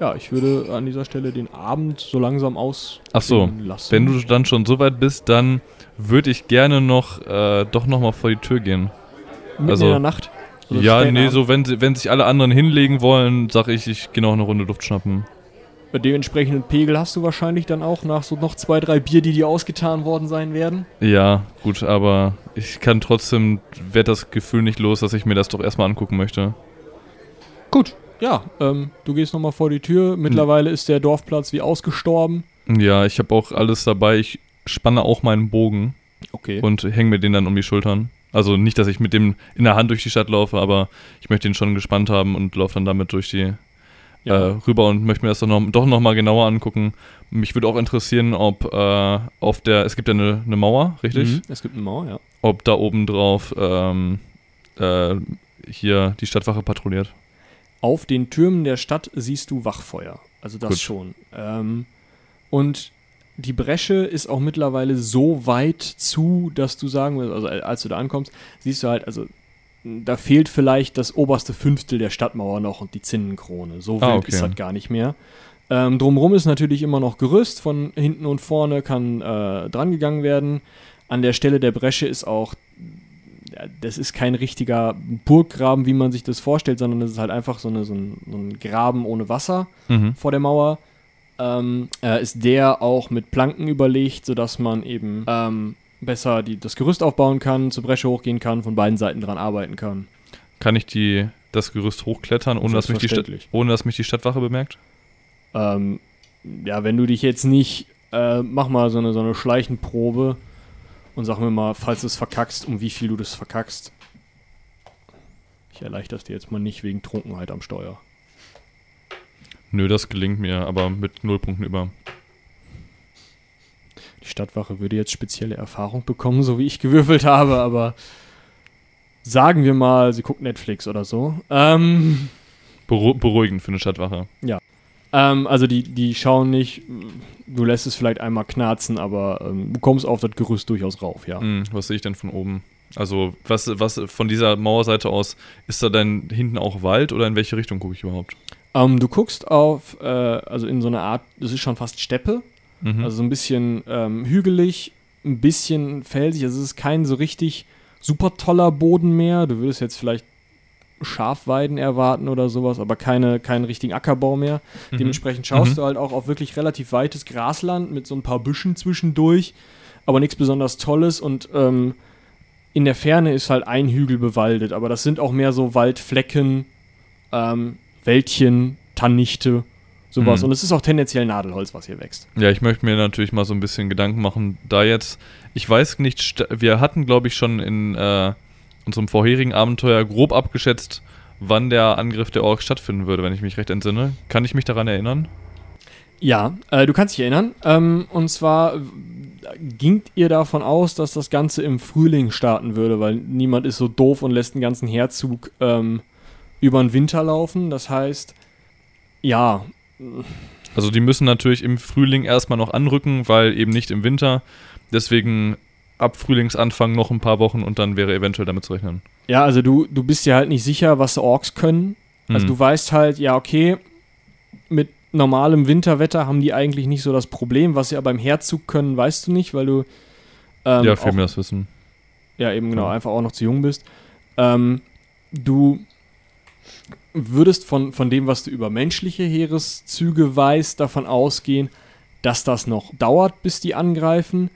Ja, ich würde an dieser Stelle den Abend so langsam aussehen lassen. Ach so, lassen. Wenn du dann schon so weit bist, dann würde ich gerne noch, äh, doch nochmal vor die Tür gehen. Mitten also, in der Nacht? Also ja, nee, Abend. So wenn, wenn sich alle anderen hinlegen wollen, sag ich, ich gehe noch eine Runde Luft schnappen. Bei dem entsprechenden Pegel hast du wahrscheinlich dann auch nach so noch zwei, drei Bier, die dir ausgetan worden sein werden. Ja, gut, aber ich kann trotzdem, werd das Gefühl nicht los, dass ich mir das doch erstmal angucken möchte. Gut. Ja, ähm, du gehst nochmal vor die Tür. Mittlerweile ist der Dorfplatz wie ausgestorben. Ja, ich habe auch alles dabei. Ich spanne auch meinen Bogen. Okay. Und hänge mir den dann um die Schultern. Also nicht, dass ich mit dem in der Hand durch die Stadt laufe, aber ich möchte ihn schon gespannt haben und laufe dann damit durch die ja. äh, rüber und möchte mir das doch nochmal doch noch mal genauer angucken. Mich würde auch interessieren, ob äh, auf der, es gibt ja eine, eine Mauer, richtig? Mhm, es gibt eine Mauer, ja. Ob da oben drauf ähm, äh, hier die Stadtwache patrouilliert. Auf den Türmen der Stadt siehst du Wachfeuer. Also das Gut. schon. Ähm, und die Bresche ist auch mittlerweile so weit zu, dass du sagen willst, also als du da ankommst, siehst du halt, also da fehlt vielleicht das oberste Fünftel der Stadtmauer noch und die Zinnenkrone. So wild ah, okay. ist das gar nicht mehr. Ähm, drumherum ist natürlich immer noch Gerüst, von hinten und vorne kann äh, drangegangen werden. An der Stelle der Bresche ist auch, ja, das ist kein richtiger Burggraben, wie man sich das vorstellt, sondern es ist halt einfach so, eine, so, ein, so ein Graben ohne Wasser mhm. vor der Mauer. Ähm, äh, ist der auch mit Planken überlegt, sodass man eben ähm, besser die, das Gerüst aufbauen kann, zur Bresche hochgehen kann, von beiden Seiten dran arbeiten kann. Kann ich die, das Gerüst hochklettern, ohne dass, mich die Stadt, ohne dass mich die Stadtwache bemerkt? Ähm, ja, wenn du dich jetzt nicht, äh, mach mal so eine, so eine Schleichenprobe und sag mir mal, falls du es verkackst, um wie viel du das verkackst. Ich erleichtere es dir jetzt mal nicht wegen Trunkenheit am Steuer. Nö, das gelingt mir, aber mit Nullpunkten über. Die Stadtwache würde jetzt spezielle Erfahrung bekommen, so wie ich gewürfelt habe, aber sagen wir mal, sie guckt Netflix oder so. Ähm, Beru- beruhigend für eine Stadtwache. Ja. Ähm, also die, die schauen nicht, du lässt es vielleicht einmal knarzen, aber ähm, du kommst auf das Gerüst durchaus rauf, ja. Hm, was sehe ich denn von oben? Also was, was von dieser Mauerseite aus, ist da denn hinten auch Wald oder in welche Richtung gucke ich überhaupt? Ähm, du guckst auf, äh, also in so eine Art, das ist schon fast Steppe, mhm. also so ein bisschen ähm, hügelig, ein bisschen felsig, also es ist kein so richtig super toller Boden mehr, du würdest jetzt vielleicht Schafweiden erwarten oder sowas, aber keine, keinen richtigen Ackerbau mehr. Mhm. Dementsprechend schaust mhm. du halt auch auf wirklich relativ weites Grasland mit so ein paar Büschen zwischendurch, aber nichts besonders Tolles und ähm, in der Ferne ist halt ein Hügel bewaldet, aber das sind auch mehr so Waldflecken, ähm, Wäldchen, Tannichte, sowas. Mhm. Und es ist auch tendenziell Nadelholz, was hier wächst. Ja, ich möchte mir natürlich mal so ein bisschen Gedanken machen, da jetzt, ich weiß nicht, wir hatten, glaube ich, schon in äh unserem vorherigen Abenteuer grob abgeschätzt, wann der Angriff der Orks stattfinden würde, wenn ich mich recht entsinne. Kann ich mich daran erinnern? Ja, äh, du kannst dich erinnern. Ähm, und zwar gingt ihr davon aus, dass das Ganze im Frühling starten würde, weil niemand ist so doof und lässt den ganzen Heerzug ähm, über den Winter laufen. Das heißt, ja. Also die müssen natürlich im Frühling erstmal noch anrücken, weil eben nicht im Winter. Deswegen ab Frühlingsanfang noch ein paar Wochen und dann wäre eventuell damit zu rechnen. Ja, also du, du bist ja halt nicht sicher, was Orks können. Also mhm. du weißt halt, ja okay, mit normalem Winterwetter haben die eigentlich nicht so das Problem. Was sie aber im Heerzug können, weißt du nicht, weil du ähm, ja, fehlt mir das Wissen. Ja, eben genau, ja. einfach auch noch zu jung bist. Ähm, du würdest von, von dem, was du über menschliche Heereszüge weißt, davon ausgehen, dass das noch dauert, bis die angreifen.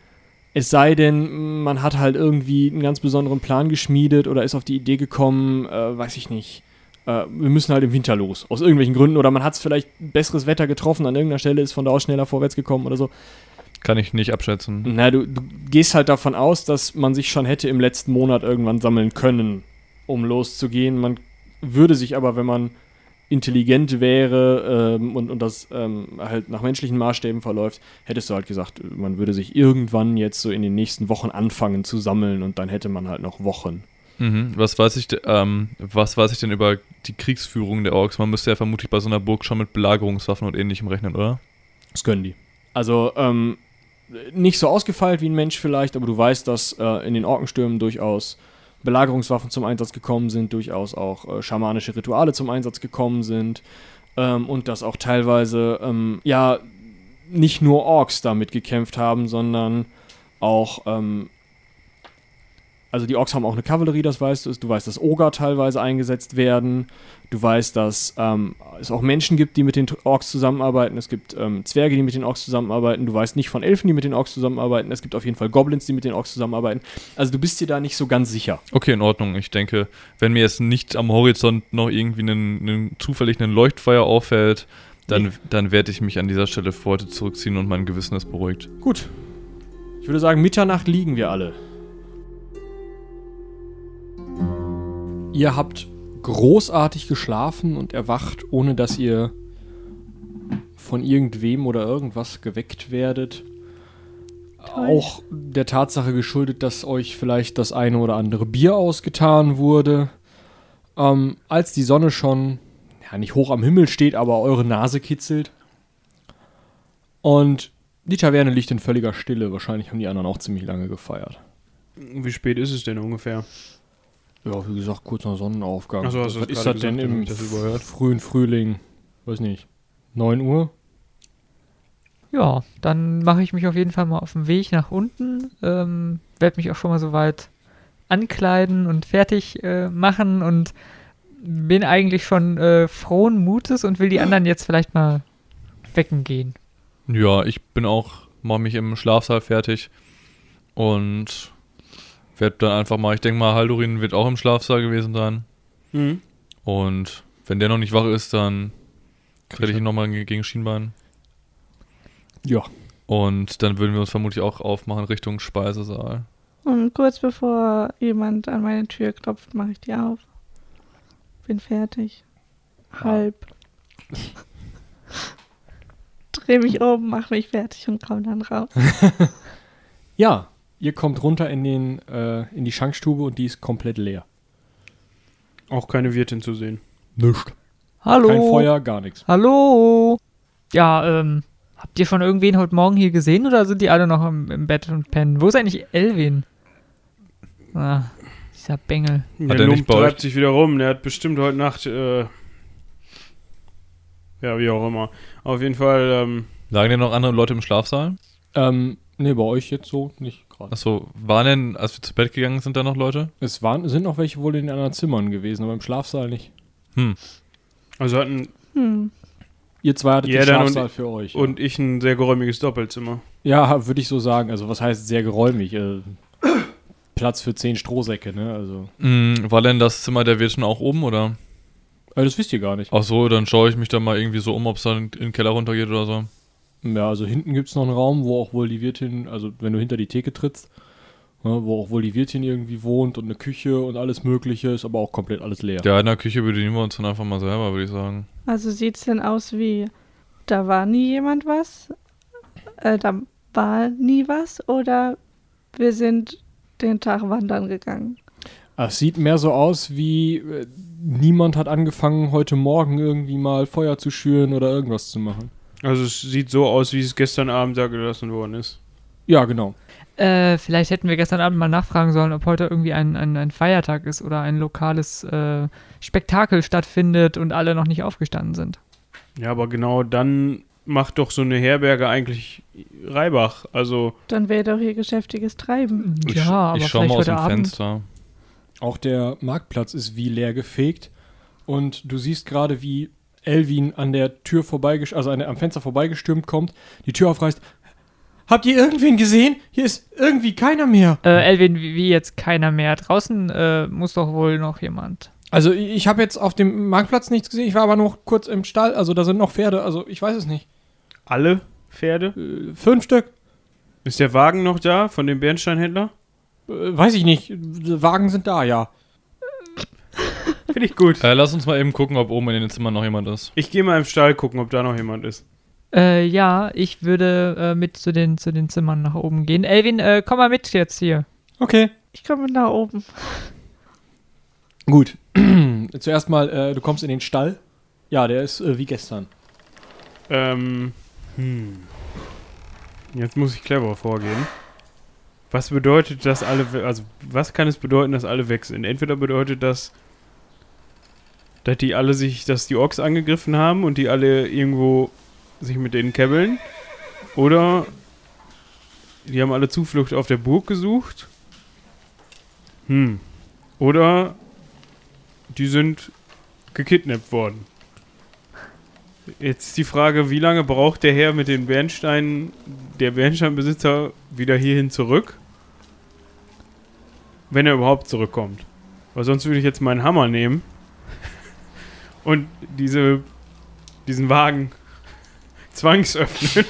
Es sei denn, man hat halt irgendwie einen ganz besonderen Plan geschmiedet oder ist auf die Idee gekommen, äh, weiß ich nicht, äh, wir müssen halt im Winter los, aus irgendwelchen Gründen. Oder man hat es vielleicht besseres Wetter getroffen, an irgendeiner Stelle ist von da aus schneller vorwärts gekommen oder so. Kann ich nicht abschätzen. Na, du, du gehst halt davon aus, dass man sich schon hätte im letzten Monat irgendwann sammeln können, um loszugehen. Man würde sich aber, wenn man intelligent wäre ähm, und, und das ähm, halt nach menschlichen Maßstäben verläuft, hättest du halt gesagt, man würde sich irgendwann jetzt so in den nächsten Wochen anfangen zu sammeln und dann hätte man halt noch Wochen. Mhm. Was weiß ich, ähm, was weiß ich denn über die Kriegsführung der Orks? Man müsste ja vermutlich bei so einer Burg schon mit Belagerungswaffen und Ähnlichem rechnen, oder? Das können die. Also ähm, nicht so ausgefeilt wie ein Mensch vielleicht, aber du weißt, dass äh, in den Orkenstürmen durchaus Belagerungswaffen zum Einsatz gekommen sind, durchaus auch äh, schamanische Rituale zum Einsatz gekommen sind ähm, und dass auch teilweise ähm, ja nicht nur Orks damit gekämpft haben, sondern auch ähm, also die Orks haben auch eine Kavallerie, das weißt du, du weißt, dass Oger teilweise eingesetzt werden, du weißt, dass ähm, es auch Menschen gibt, die mit den Orks zusammenarbeiten, es gibt ähm, Zwerge, die mit den Orks zusammenarbeiten, du weißt nicht von Elfen, die mit den Orks zusammenarbeiten, es gibt auf jeden Fall Goblins, die mit den Orks zusammenarbeiten, also du bist dir da nicht so ganz sicher. Okay, in Ordnung, ich denke, wenn mir jetzt nicht am Horizont noch irgendwie einen, einen zufällig einen Leuchtfeuer auffällt, dann, nee. dann werde ich mich an dieser Stelle vor heute zurückziehen und mein Gewissen ist beruhigt. Gut, ich würde sagen, Mitternacht liegen wir alle. Ihr habt großartig geschlafen und erwacht, ohne dass ihr von irgendwem oder irgendwas geweckt werdet. Toll. Auch der Tatsache geschuldet, dass euch vielleicht das eine oder andere Bier ausgetan wurde. Ähm, als die Sonne schon, ja, nicht hoch am Himmel steht, aber eure Nase kitzelt. Und Die Taverne liegt in völliger Stille. Wahrscheinlich haben die anderen auch ziemlich lange gefeiert. Wie spät ist es denn ungefähr? Ja, wie gesagt, kurz nach Sonnenaufgang. Ach so, also was ist das denn im frühen Frühling? Weiß nicht. neun Uhr? Ja, dann mache ich mich auf jeden Fall mal auf den Weg nach unten. Ähm, werde mich auch schon mal soweit ankleiden und fertig äh, machen und bin eigentlich schon äh, frohen Mutes und will die anderen jetzt vielleicht mal wecken gehen. Ja, ich bin auch, mache mich im Schlafsaal fertig und werde dann einfach mal, ich denke mal, Haldorin wird auch im Schlafsaal gewesen sein. Mhm. Und wenn der noch nicht wach ist, dann kriege ich ihn nochmal gegen Schienbein. Ja. Und dann würden wir uns vermutlich auch aufmachen Richtung Speisesaal. Und kurz bevor jemand an meine Tür klopft, mache ich die auf. Bin fertig. Halb. Ja. Dreh mich um, mach mich fertig und komm dann raus. Ja, ihr kommt runter in den äh, in die Schankstube und die ist komplett leer. Auch keine Wirtin zu sehen. Nicht. Hallo. Kein Feuer, gar nichts. Hallo. Ja, ähm, habt ihr schon irgendwen heute Morgen hier gesehen oder sind die alle noch im, im Bett und pennen? Wo ist eigentlich Elvin? Ah, dieser Bengel. Der Lump treibt sich wieder rum. Der hat bestimmt heute Nacht, äh, ja, wie auch immer. Auf jeden Fall, ähm... Lagen denn noch andere Leute im Schlafsaal? Ähm, nee, bei euch jetzt so nicht gerade. Achso, waren denn, als wir zu Bett gegangen sind, da noch Leute? Es waren, sind noch welche wohl in den anderen Zimmern gewesen, aber im Schlafsaal nicht. Hm. Also hatten... Hm. Ihr zwei hattet den Schlafsaal für euch. Und ja. Ich ein sehr geräumiges Doppelzimmer. Ja, würde ich so sagen. Also was heißt sehr geräumig? Äh, Platz für zehn Strohsäcke, ne? Also. Mm, war denn das Zimmer der Wirtin auch oben, oder? Das wisst ihr gar nicht. Ach so, dann schaue ich mich da mal irgendwie so um, ob es dann in den Keller runtergeht oder so. Ja, also hinten gibt es noch einen Raum, wo auch wohl die Wirtin, also wenn du hinter die Theke trittst, ne, wo auch wohl die Wirtin irgendwie wohnt und eine Küche und alles Mögliche, ist aber auch komplett alles leer. Ja, in der Küche bedienen wir uns dann einfach mal selber, würde ich sagen. Also sieht es denn aus wie, da war nie jemand was, äh, da war nie was oder wir sind den Tag wandern gegangen? Es sieht mehr so aus wie, äh, niemand hat angefangen, heute Morgen irgendwie mal Feuer zu schüren oder irgendwas zu machen. Also es sieht so aus, wie es gestern Abend da gelassen worden ist. Ja, genau. Äh, vielleicht hätten wir gestern Abend mal nachfragen sollen, ob heute irgendwie ein, ein, ein Feiertag ist oder ein lokales äh, Spektakel stattfindet und alle noch nicht aufgestanden sind. Ja, aber genau dann macht doch so eine Herberge eigentlich Reibach. Also dann wäre doch hier geschäftiges Treiben. Ich, ja, aber ich schaue mal aus dem Abend. Fenster. Auch der Marktplatz ist wie leer gefegt und du siehst gerade, wie Elvin an der Tür vorbeigesch- also an, am Fenster vorbeigestürmt kommt, die Tür aufreißt. Habt ihr irgendwen gesehen? Hier ist irgendwie keiner mehr. Äh, Elvin, wie jetzt keiner mehr? Draußen äh, muss doch wohl noch jemand. Also ich habe jetzt auf dem Marktplatz nichts gesehen, ich war aber noch kurz im Stall, also da sind noch Pferde, also ich weiß es nicht. Alle Pferde? Äh, fünf Stück. Ist der Wagen noch da von dem Bernsteinhändler? Weiß ich nicht. Wagen sind da, ja. Finde ich gut. Äh, lass uns mal eben gucken, ob oben in den Zimmern noch jemand ist. Ich gehe mal im Stall gucken, ob da noch jemand ist. Äh, ja, ich würde äh, mit zu den, zu den Zimmern nach oben gehen. Elvin, äh, komm mal mit jetzt hier. Okay. Ich komme nach oben. Gut. Zuerst mal, äh, du kommst in den Stall. Ja, der ist äh, wie gestern. Ähm. Hm. Jetzt muss ich clever vorgehen. Was bedeutet das alle, also was kann es bedeuten, dass alle weg sind? Entweder bedeutet das, dass die alle sich, dass die Orks angegriffen haben und die alle irgendwo sich mit denen käbbeln, oder die haben alle Zuflucht auf der Burg gesucht, hm, oder die sind gekidnappt worden. Jetzt ist die Frage, wie lange braucht der Herr mit den Bernsteinen, der Bernsteinbesitzer, wieder hierhin zurück? Wenn er überhaupt zurückkommt. Weil sonst würde ich jetzt meinen Hammer nehmen und diese, diesen Wagen zwangsöffnen.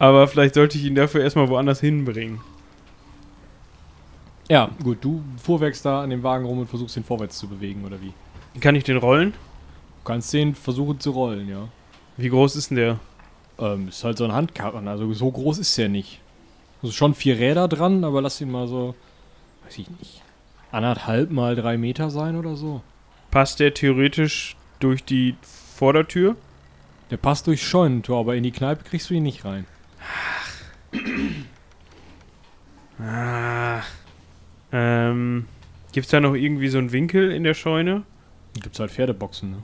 Aber vielleicht sollte ich ihn dafür erstmal woanders hinbringen. Ja, gut, du fuhrwerkst da an dem Wagen rum und versuchst ihn vorwärts zu bewegen, oder wie? Kann ich den rollen? Du kannst den versuchen zu rollen, ja. Wie groß ist denn der? Ähm, ist halt so ein Handkarren, also so groß ist der nicht. Also schon vier Räder dran, aber lass ihn mal so, weiß ich nicht, anderthalb mal drei Meter sein oder so. Passt der theoretisch durch die Vordertür? Der passt durchs Scheunentor, aber in die Kneipe kriegst du ihn nicht rein. Ach. Ach. Ähm, gibt's da noch irgendwie so einen Winkel in der Scheune? Gibt's halt Pferdeboxen, ne?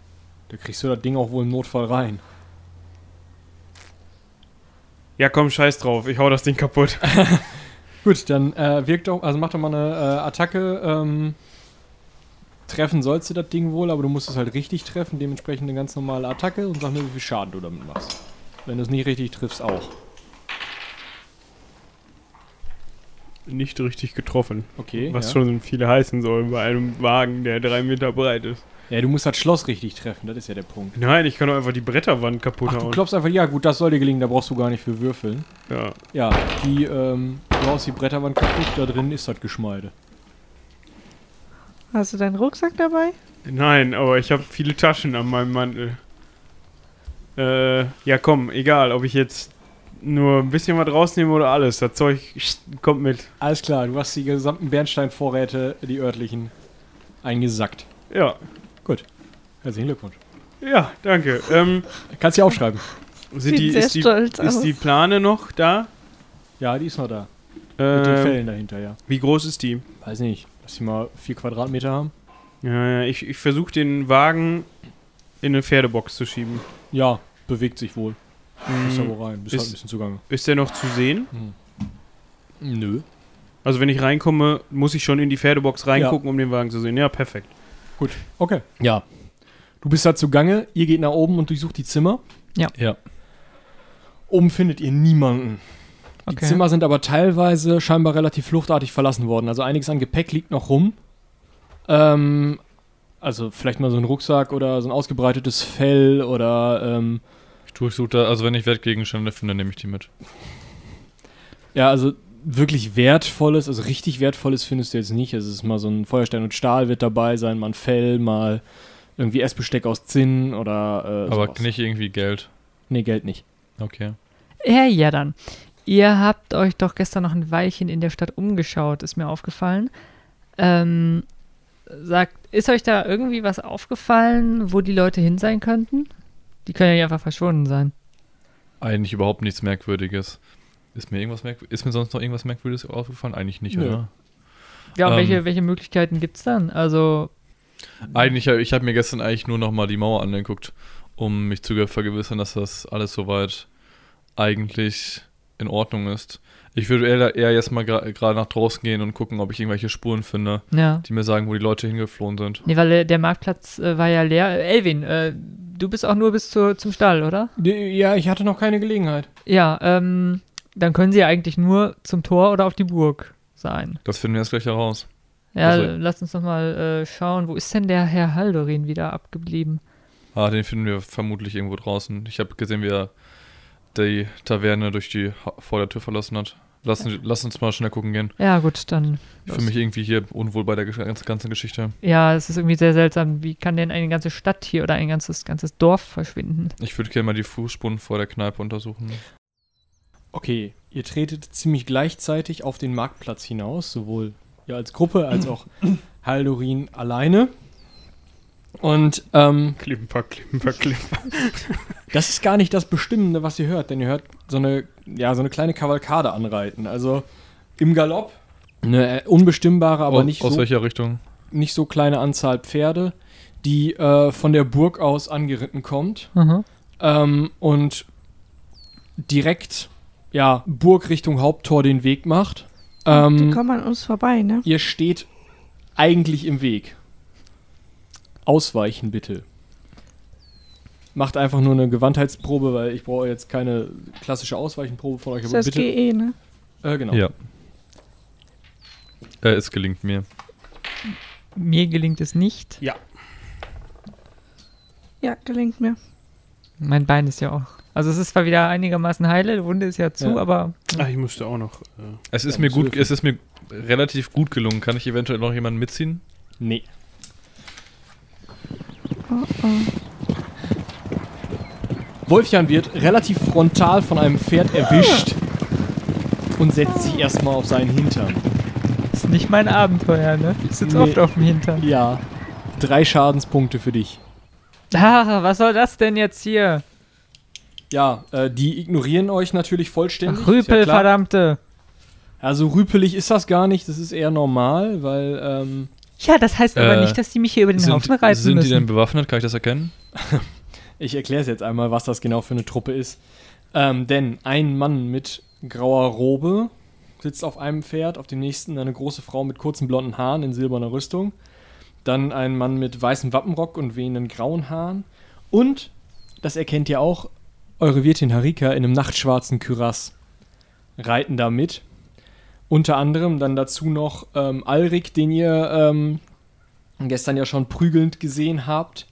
Da kriegst du das Ding auch wohl im Notfall rein. Ja, komm, scheiß drauf. Ich hau das Ding kaputt. Gut, dann äh, wirkt auch, also mach doch mal eine äh, Attacke. Ähm, treffen sollst du das Ding wohl, aber du musst es halt richtig treffen. Dementsprechend eine ganz normale Attacke und sag mir, wie viel Schaden du damit machst. Wenn du es nicht richtig triffst, auch. Nicht richtig getroffen. Okay. Was ja. schon viele heißen sollen bei einem Wagen, der drei Meter breit ist. Ja, du musst das Schloss richtig treffen, das ist ja der Punkt. Nein, ich kann doch einfach die Bretterwand kaputt Ach, hauen. Du klopfst einfach, ja gut, das soll dir gelingen, da brauchst du gar nicht für würfeln. Ja. Ja, die, ähm, du haust die Bretterwand kaputt, da drin ist das Geschmeide. Hast du deinen Rucksack dabei? Nein, aber ich habe viele Taschen an meinem Mantel. Äh, ja komm, egal, ob ich jetzt nur ein bisschen was rausnehme oder alles, das Zeug kommt mit. Alles klar, du hast die gesamten Bernsteinvorräte, die örtlichen, eingesackt. Ja. Gut. Herzlichen Glückwunsch. Ja, danke. Ähm, Kannst du aufschreiben. Sind die, sehr ist, die, stolz ist die Plane noch da? Ja, die ist noch da. Ähm, Mit den Fällen dahinter, ja. Wie groß ist die? Weiß nicht. Lass sie mal vier Quadratmeter haben. Ja, ich, ich versuche den Wagen in eine Pferdebox zu schieben. Ja, bewegt sich wohl. Hm, ist da wohl rein. Bist ist, halt ein bisschen zugange. Ist der noch zu sehen? Hm. Nö. Also wenn ich reinkomme, muss ich schon in die Pferdebox reingucken, ja. um den Wagen zu sehen. Ja, perfekt. Gut, okay. Ja. Du bist da zugange, ihr geht nach oben und durchsucht die Zimmer. Ja. Ja. Oben findet ihr niemanden. Die okay. Zimmer sind aber teilweise scheinbar relativ fluchtartig verlassen worden. Also einiges an Gepäck liegt noch rum. Ähm, also vielleicht mal so ein Rucksack oder so ein ausgebreitetes Fell oder ähm, ich durchsuche da, also wenn ich Wertgegenstände finde, nehme ich die mit. Ja, also wirklich Wertvolles, also richtig Wertvolles findest du jetzt nicht. Es ist mal so ein Feuerstein und Stahl wird dabei sein, mal ein Fell, mal irgendwie Essbesteck aus Zinn oder äh, aber nicht irgendwie Geld? Nee, Geld nicht. Okay. Ja, ja dann. Ihr habt euch doch gestern noch ein Weilchen in der Stadt umgeschaut, ist mir aufgefallen. Ähm, sagt, ist euch da irgendwie was aufgefallen, wo die Leute hin sein könnten? Die können ja nicht einfach verschwunden sein. Eigentlich überhaupt nichts Merkwürdiges. Ist mir irgendwas merkw- ist mir sonst noch irgendwas Merkwürdiges aufgefallen? Eigentlich nicht, Nö. Oder? Ja, ähm, welche, welche Möglichkeiten gibt's dann? Also eigentlich, ich habe mir gestern eigentlich nur nochmal die Mauer angeguckt, um mich zu vergewissern, dass das alles soweit eigentlich in Ordnung ist. Ich würde eher, eher jetzt mal gerade gra- nach draußen gehen und gucken, ob ich irgendwelche Spuren finde, ja. die mir sagen, wo die Leute hingeflohen sind. Nee, weil der Marktplatz äh, war ja leer. Elvin, äh, du bist auch nur bis zu, zum Stall, oder? Ja, ich hatte noch keine Gelegenheit. Ja, ähm... dann können sie ja eigentlich nur zum Tor oder auf die Burg sein. Das finden wir jetzt gleich heraus. Ja, also, lasst uns nochmal äh, schauen. Wo ist denn der Herr Haldorin wieder abgeblieben? Ah, den finden wir vermutlich irgendwo draußen. Ich habe gesehen, wie er die Taverne durch die ha- vor der Tür verlassen hat. Lass, ja. lass uns mal schnell gucken gehen. Ja, gut, dann. Ich fühle mich irgendwie hier unwohl bei der Gesch- ganzen Geschichte. Ja, es ist irgendwie sehr seltsam. Wie kann denn eine ganze Stadt hier oder ein ganzes, ganzes Dorf verschwinden? Ich würde gerne mal die Fußspuren vor der Kneipe untersuchen. Okay, ihr tretet ziemlich gleichzeitig auf den Marktplatz hinaus, sowohl ihr als Gruppe als auch Haldorin alleine. Und, ähm... Klimper, klimper, klimper. Das ist gar nicht das Bestimmende, was ihr hört, denn ihr hört so eine, ja, so eine kleine Kavalkade anreiten. Also im Galopp, eine unbestimmbare, aber nicht aus so... Aus welcher Richtung? Nicht so kleine Anzahl Pferde, die äh, von der Burg aus angeritten kommt. Mhm. Ähm, und direkt... ja, Burg Richtung Haupttor den Weg macht. Ähm, die kommen an uns vorbei, ne? Ihr steht eigentlich im Weg. Ausweichen bitte. Macht einfach nur eine Gewandtheitsprobe, weil ich brauche jetzt keine klassische Ausweichenprobe von euch. Das ist G E, ne? Äh, genau. Ja. Äh, es gelingt mir. Mir gelingt es nicht. Ja. Ja, gelingt mir. Mein Bein ist ja auch... Also es ist zwar wieder einigermaßen heile, die Wunde ist ja zu, ja. aber... Ach, ich musste auch noch... Äh, es, ist mir gut, es ist mir relativ gut gelungen. Kann ich eventuell noch jemanden mitziehen? Nee. Oh, oh. Wolfjan wird relativ frontal von einem Pferd erwischt ah. und setzt sich erstmal auf seinen Hintern. Das ist nicht mein Abenteuer, ne? Ich sitze nee. oft auf dem Hintern. Ja. Drei Schadenspunkte für dich. Ah, was soll das denn jetzt hier? Ja, äh, die ignorieren euch natürlich vollständig. Ach, Rüpel, ja verdammte! Also rüpelig ist das gar nicht, das ist eher normal, weil, ähm... Ja, das heißt äh, aber nicht, dass die mich hier über den sind, Haufen reißen sind müssen. Sind die denn bewaffnet? Kann ich das erkennen? Ich erkläre es jetzt einmal, was das genau für eine Truppe ist. Ähm, denn ein Mann mit grauer Robe sitzt auf einem Pferd, auf dem nächsten eine große Frau mit kurzen blonden Haaren in silberner Rüstung, dann ein Mann mit weißem Wappenrock und wehenden grauen Haaren und, das erkennt ihr auch, eure Wirtin Harika in einem nachtschwarzen Kürass reiten da mit. Unter anderem dann dazu noch ähm, Alrik, den ihr ähm, gestern ja schon prügelnd gesehen habt.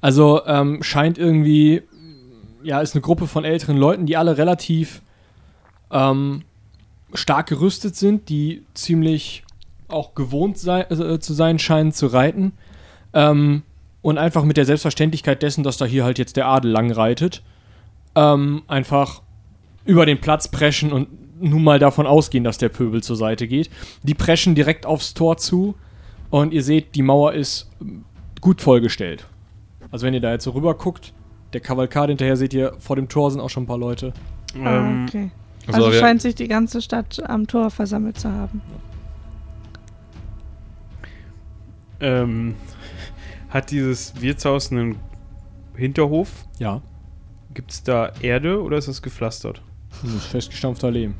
Also ähm, scheint irgendwie, ja, ist eine Gruppe von älteren Leuten, die alle relativ ähm, stark gerüstet sind, die ziemlich auch gewohnt sei, äh, zu sein scheinen zu reiten. Ähm, und einfach mit der Selbstverständlichkeit dessen, dass da hier halt jetzt der Adel lang reitet, ähm, einfach über den Platz preschen und nun mal davon ausgehen, dass der Pöbel zur Seite geht. Die preschen direkt aufs Tor zu und ihr seht, die Mauer ist gut vollgestellt. Also wenn ihr da jetzt so rüber guckt, der Kavalkade hinterher, seht ihr, vor dem Tor sind auch schon ein paar Leute. Ah, okay. Also, also scheint sich die ganze Stadt am Tor versammelt zu haben. Ähm, hat dieses Wirtshaus einen Hinterhof? Ja. Gibt's da Erde oder ist das gepflastert? Das ist festgestampfter Lehm.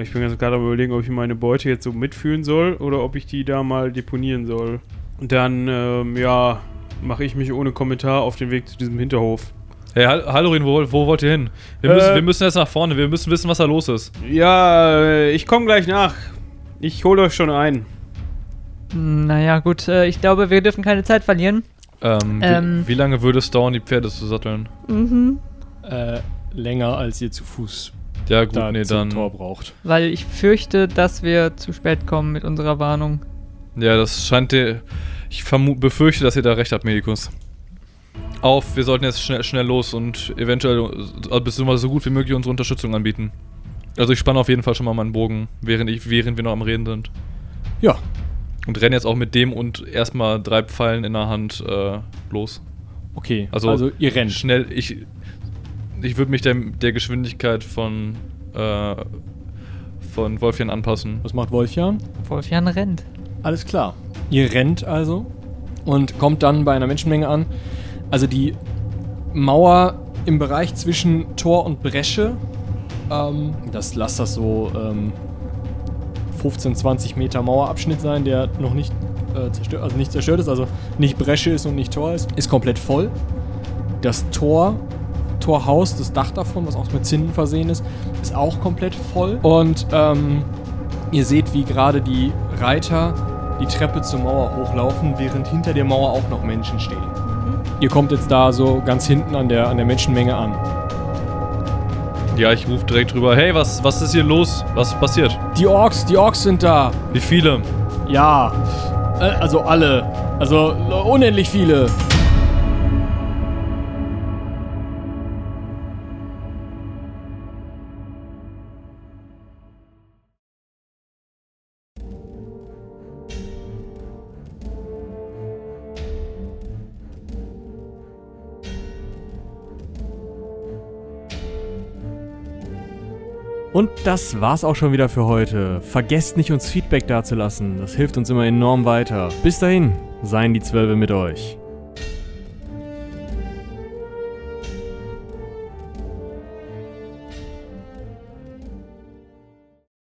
Ich bin ganz klar darüber überlegen, ob ich meine Beute jetzt so mitführen soll oder ob ich die da mal deponieren soll. Und dann, ähm, ja, mache ich mich ohne Kommentar auf den Weg zu diesem Hinterhof. Hey, Haldorin, wo, wo wollt ihr hin? Wir, äh, müssen, wir müssen jetzt nach vorne, wir müssen wissen, was da los ist. Ja, ich komme gleich nach. Ich hole euch schon ein. Naja, gut, ich glaube, wir dürfen keine Zeit verlieren. Ähm, ähm. Wie, wie lange würde es dauern, die Pferde zu satteln? Mhm. Äh, länger als ihr zu Fuß ja, gut, da nee, zum dann Tor braucht. Weil ich fürchte, dass wir zu spät kommen mit unserer Warnung. Ja, das scheint dir... Ich vermu- befürchte, dass ihr da recht habt, Medikus. Auf, wir sollten jetzt schnell, schnell los und eventuell beziehungsweise so gut wie möglich unsere Unterstützung anbieten. Also ich spanne auf jeden Fall schon mal meinen Bogen, während, ich, während wir noch am Reden sind. Ja. Und rennen jetzt auch mit dem und erstmal drei Pfeilen in der Hand äh, los. Okay, also, also ihr rennt. Schnell, ich... Ich würde mich der, der Geschwindigkeit von, äh, von Wolfjan anpassen. Was macht Wolfjan? Wolfjan rennt. Alles klar. Ihr rennt also und kommt dann bei einer Menschenmenge an. Also die Mauer im Bereich zwischen Tor und Bresche, ähm, das lasst das so ähm, fünfzehn, zwanzig Meter Mauerabschnitt sein, der noch nicht, äh, zerstört, also nicht zerstört ist, also nicht Bresche ist und nicht Tor ist, ist komplett voll. Das Tor... Torhaus, das Dach davon, was auch mit Zinnen versehen ist, ist auch komplett voll. Und ähm, ihr seht, wie gerade die Reiter die Treppe zur Mauer hochlaufen, während hinter der Mauer auch noch Menschen stehen. Mhm. Ihr kommt jetzt da so ganz hinten an der, an der Menschenmenge an. Ja, ich rufe direkt rüber. Hey, was, was ist hier los? Was ist passiert? Die Orks, die Orks sind da. Wie viele? Ja, also alle. Also unendlich viele. Und das war's auch schon wieder für heute. Vergesst nicht, uns Feedback dazulassen. Das hilft uns immer enorm weiter. Bis dahin, seien die Zwölfe mit euch.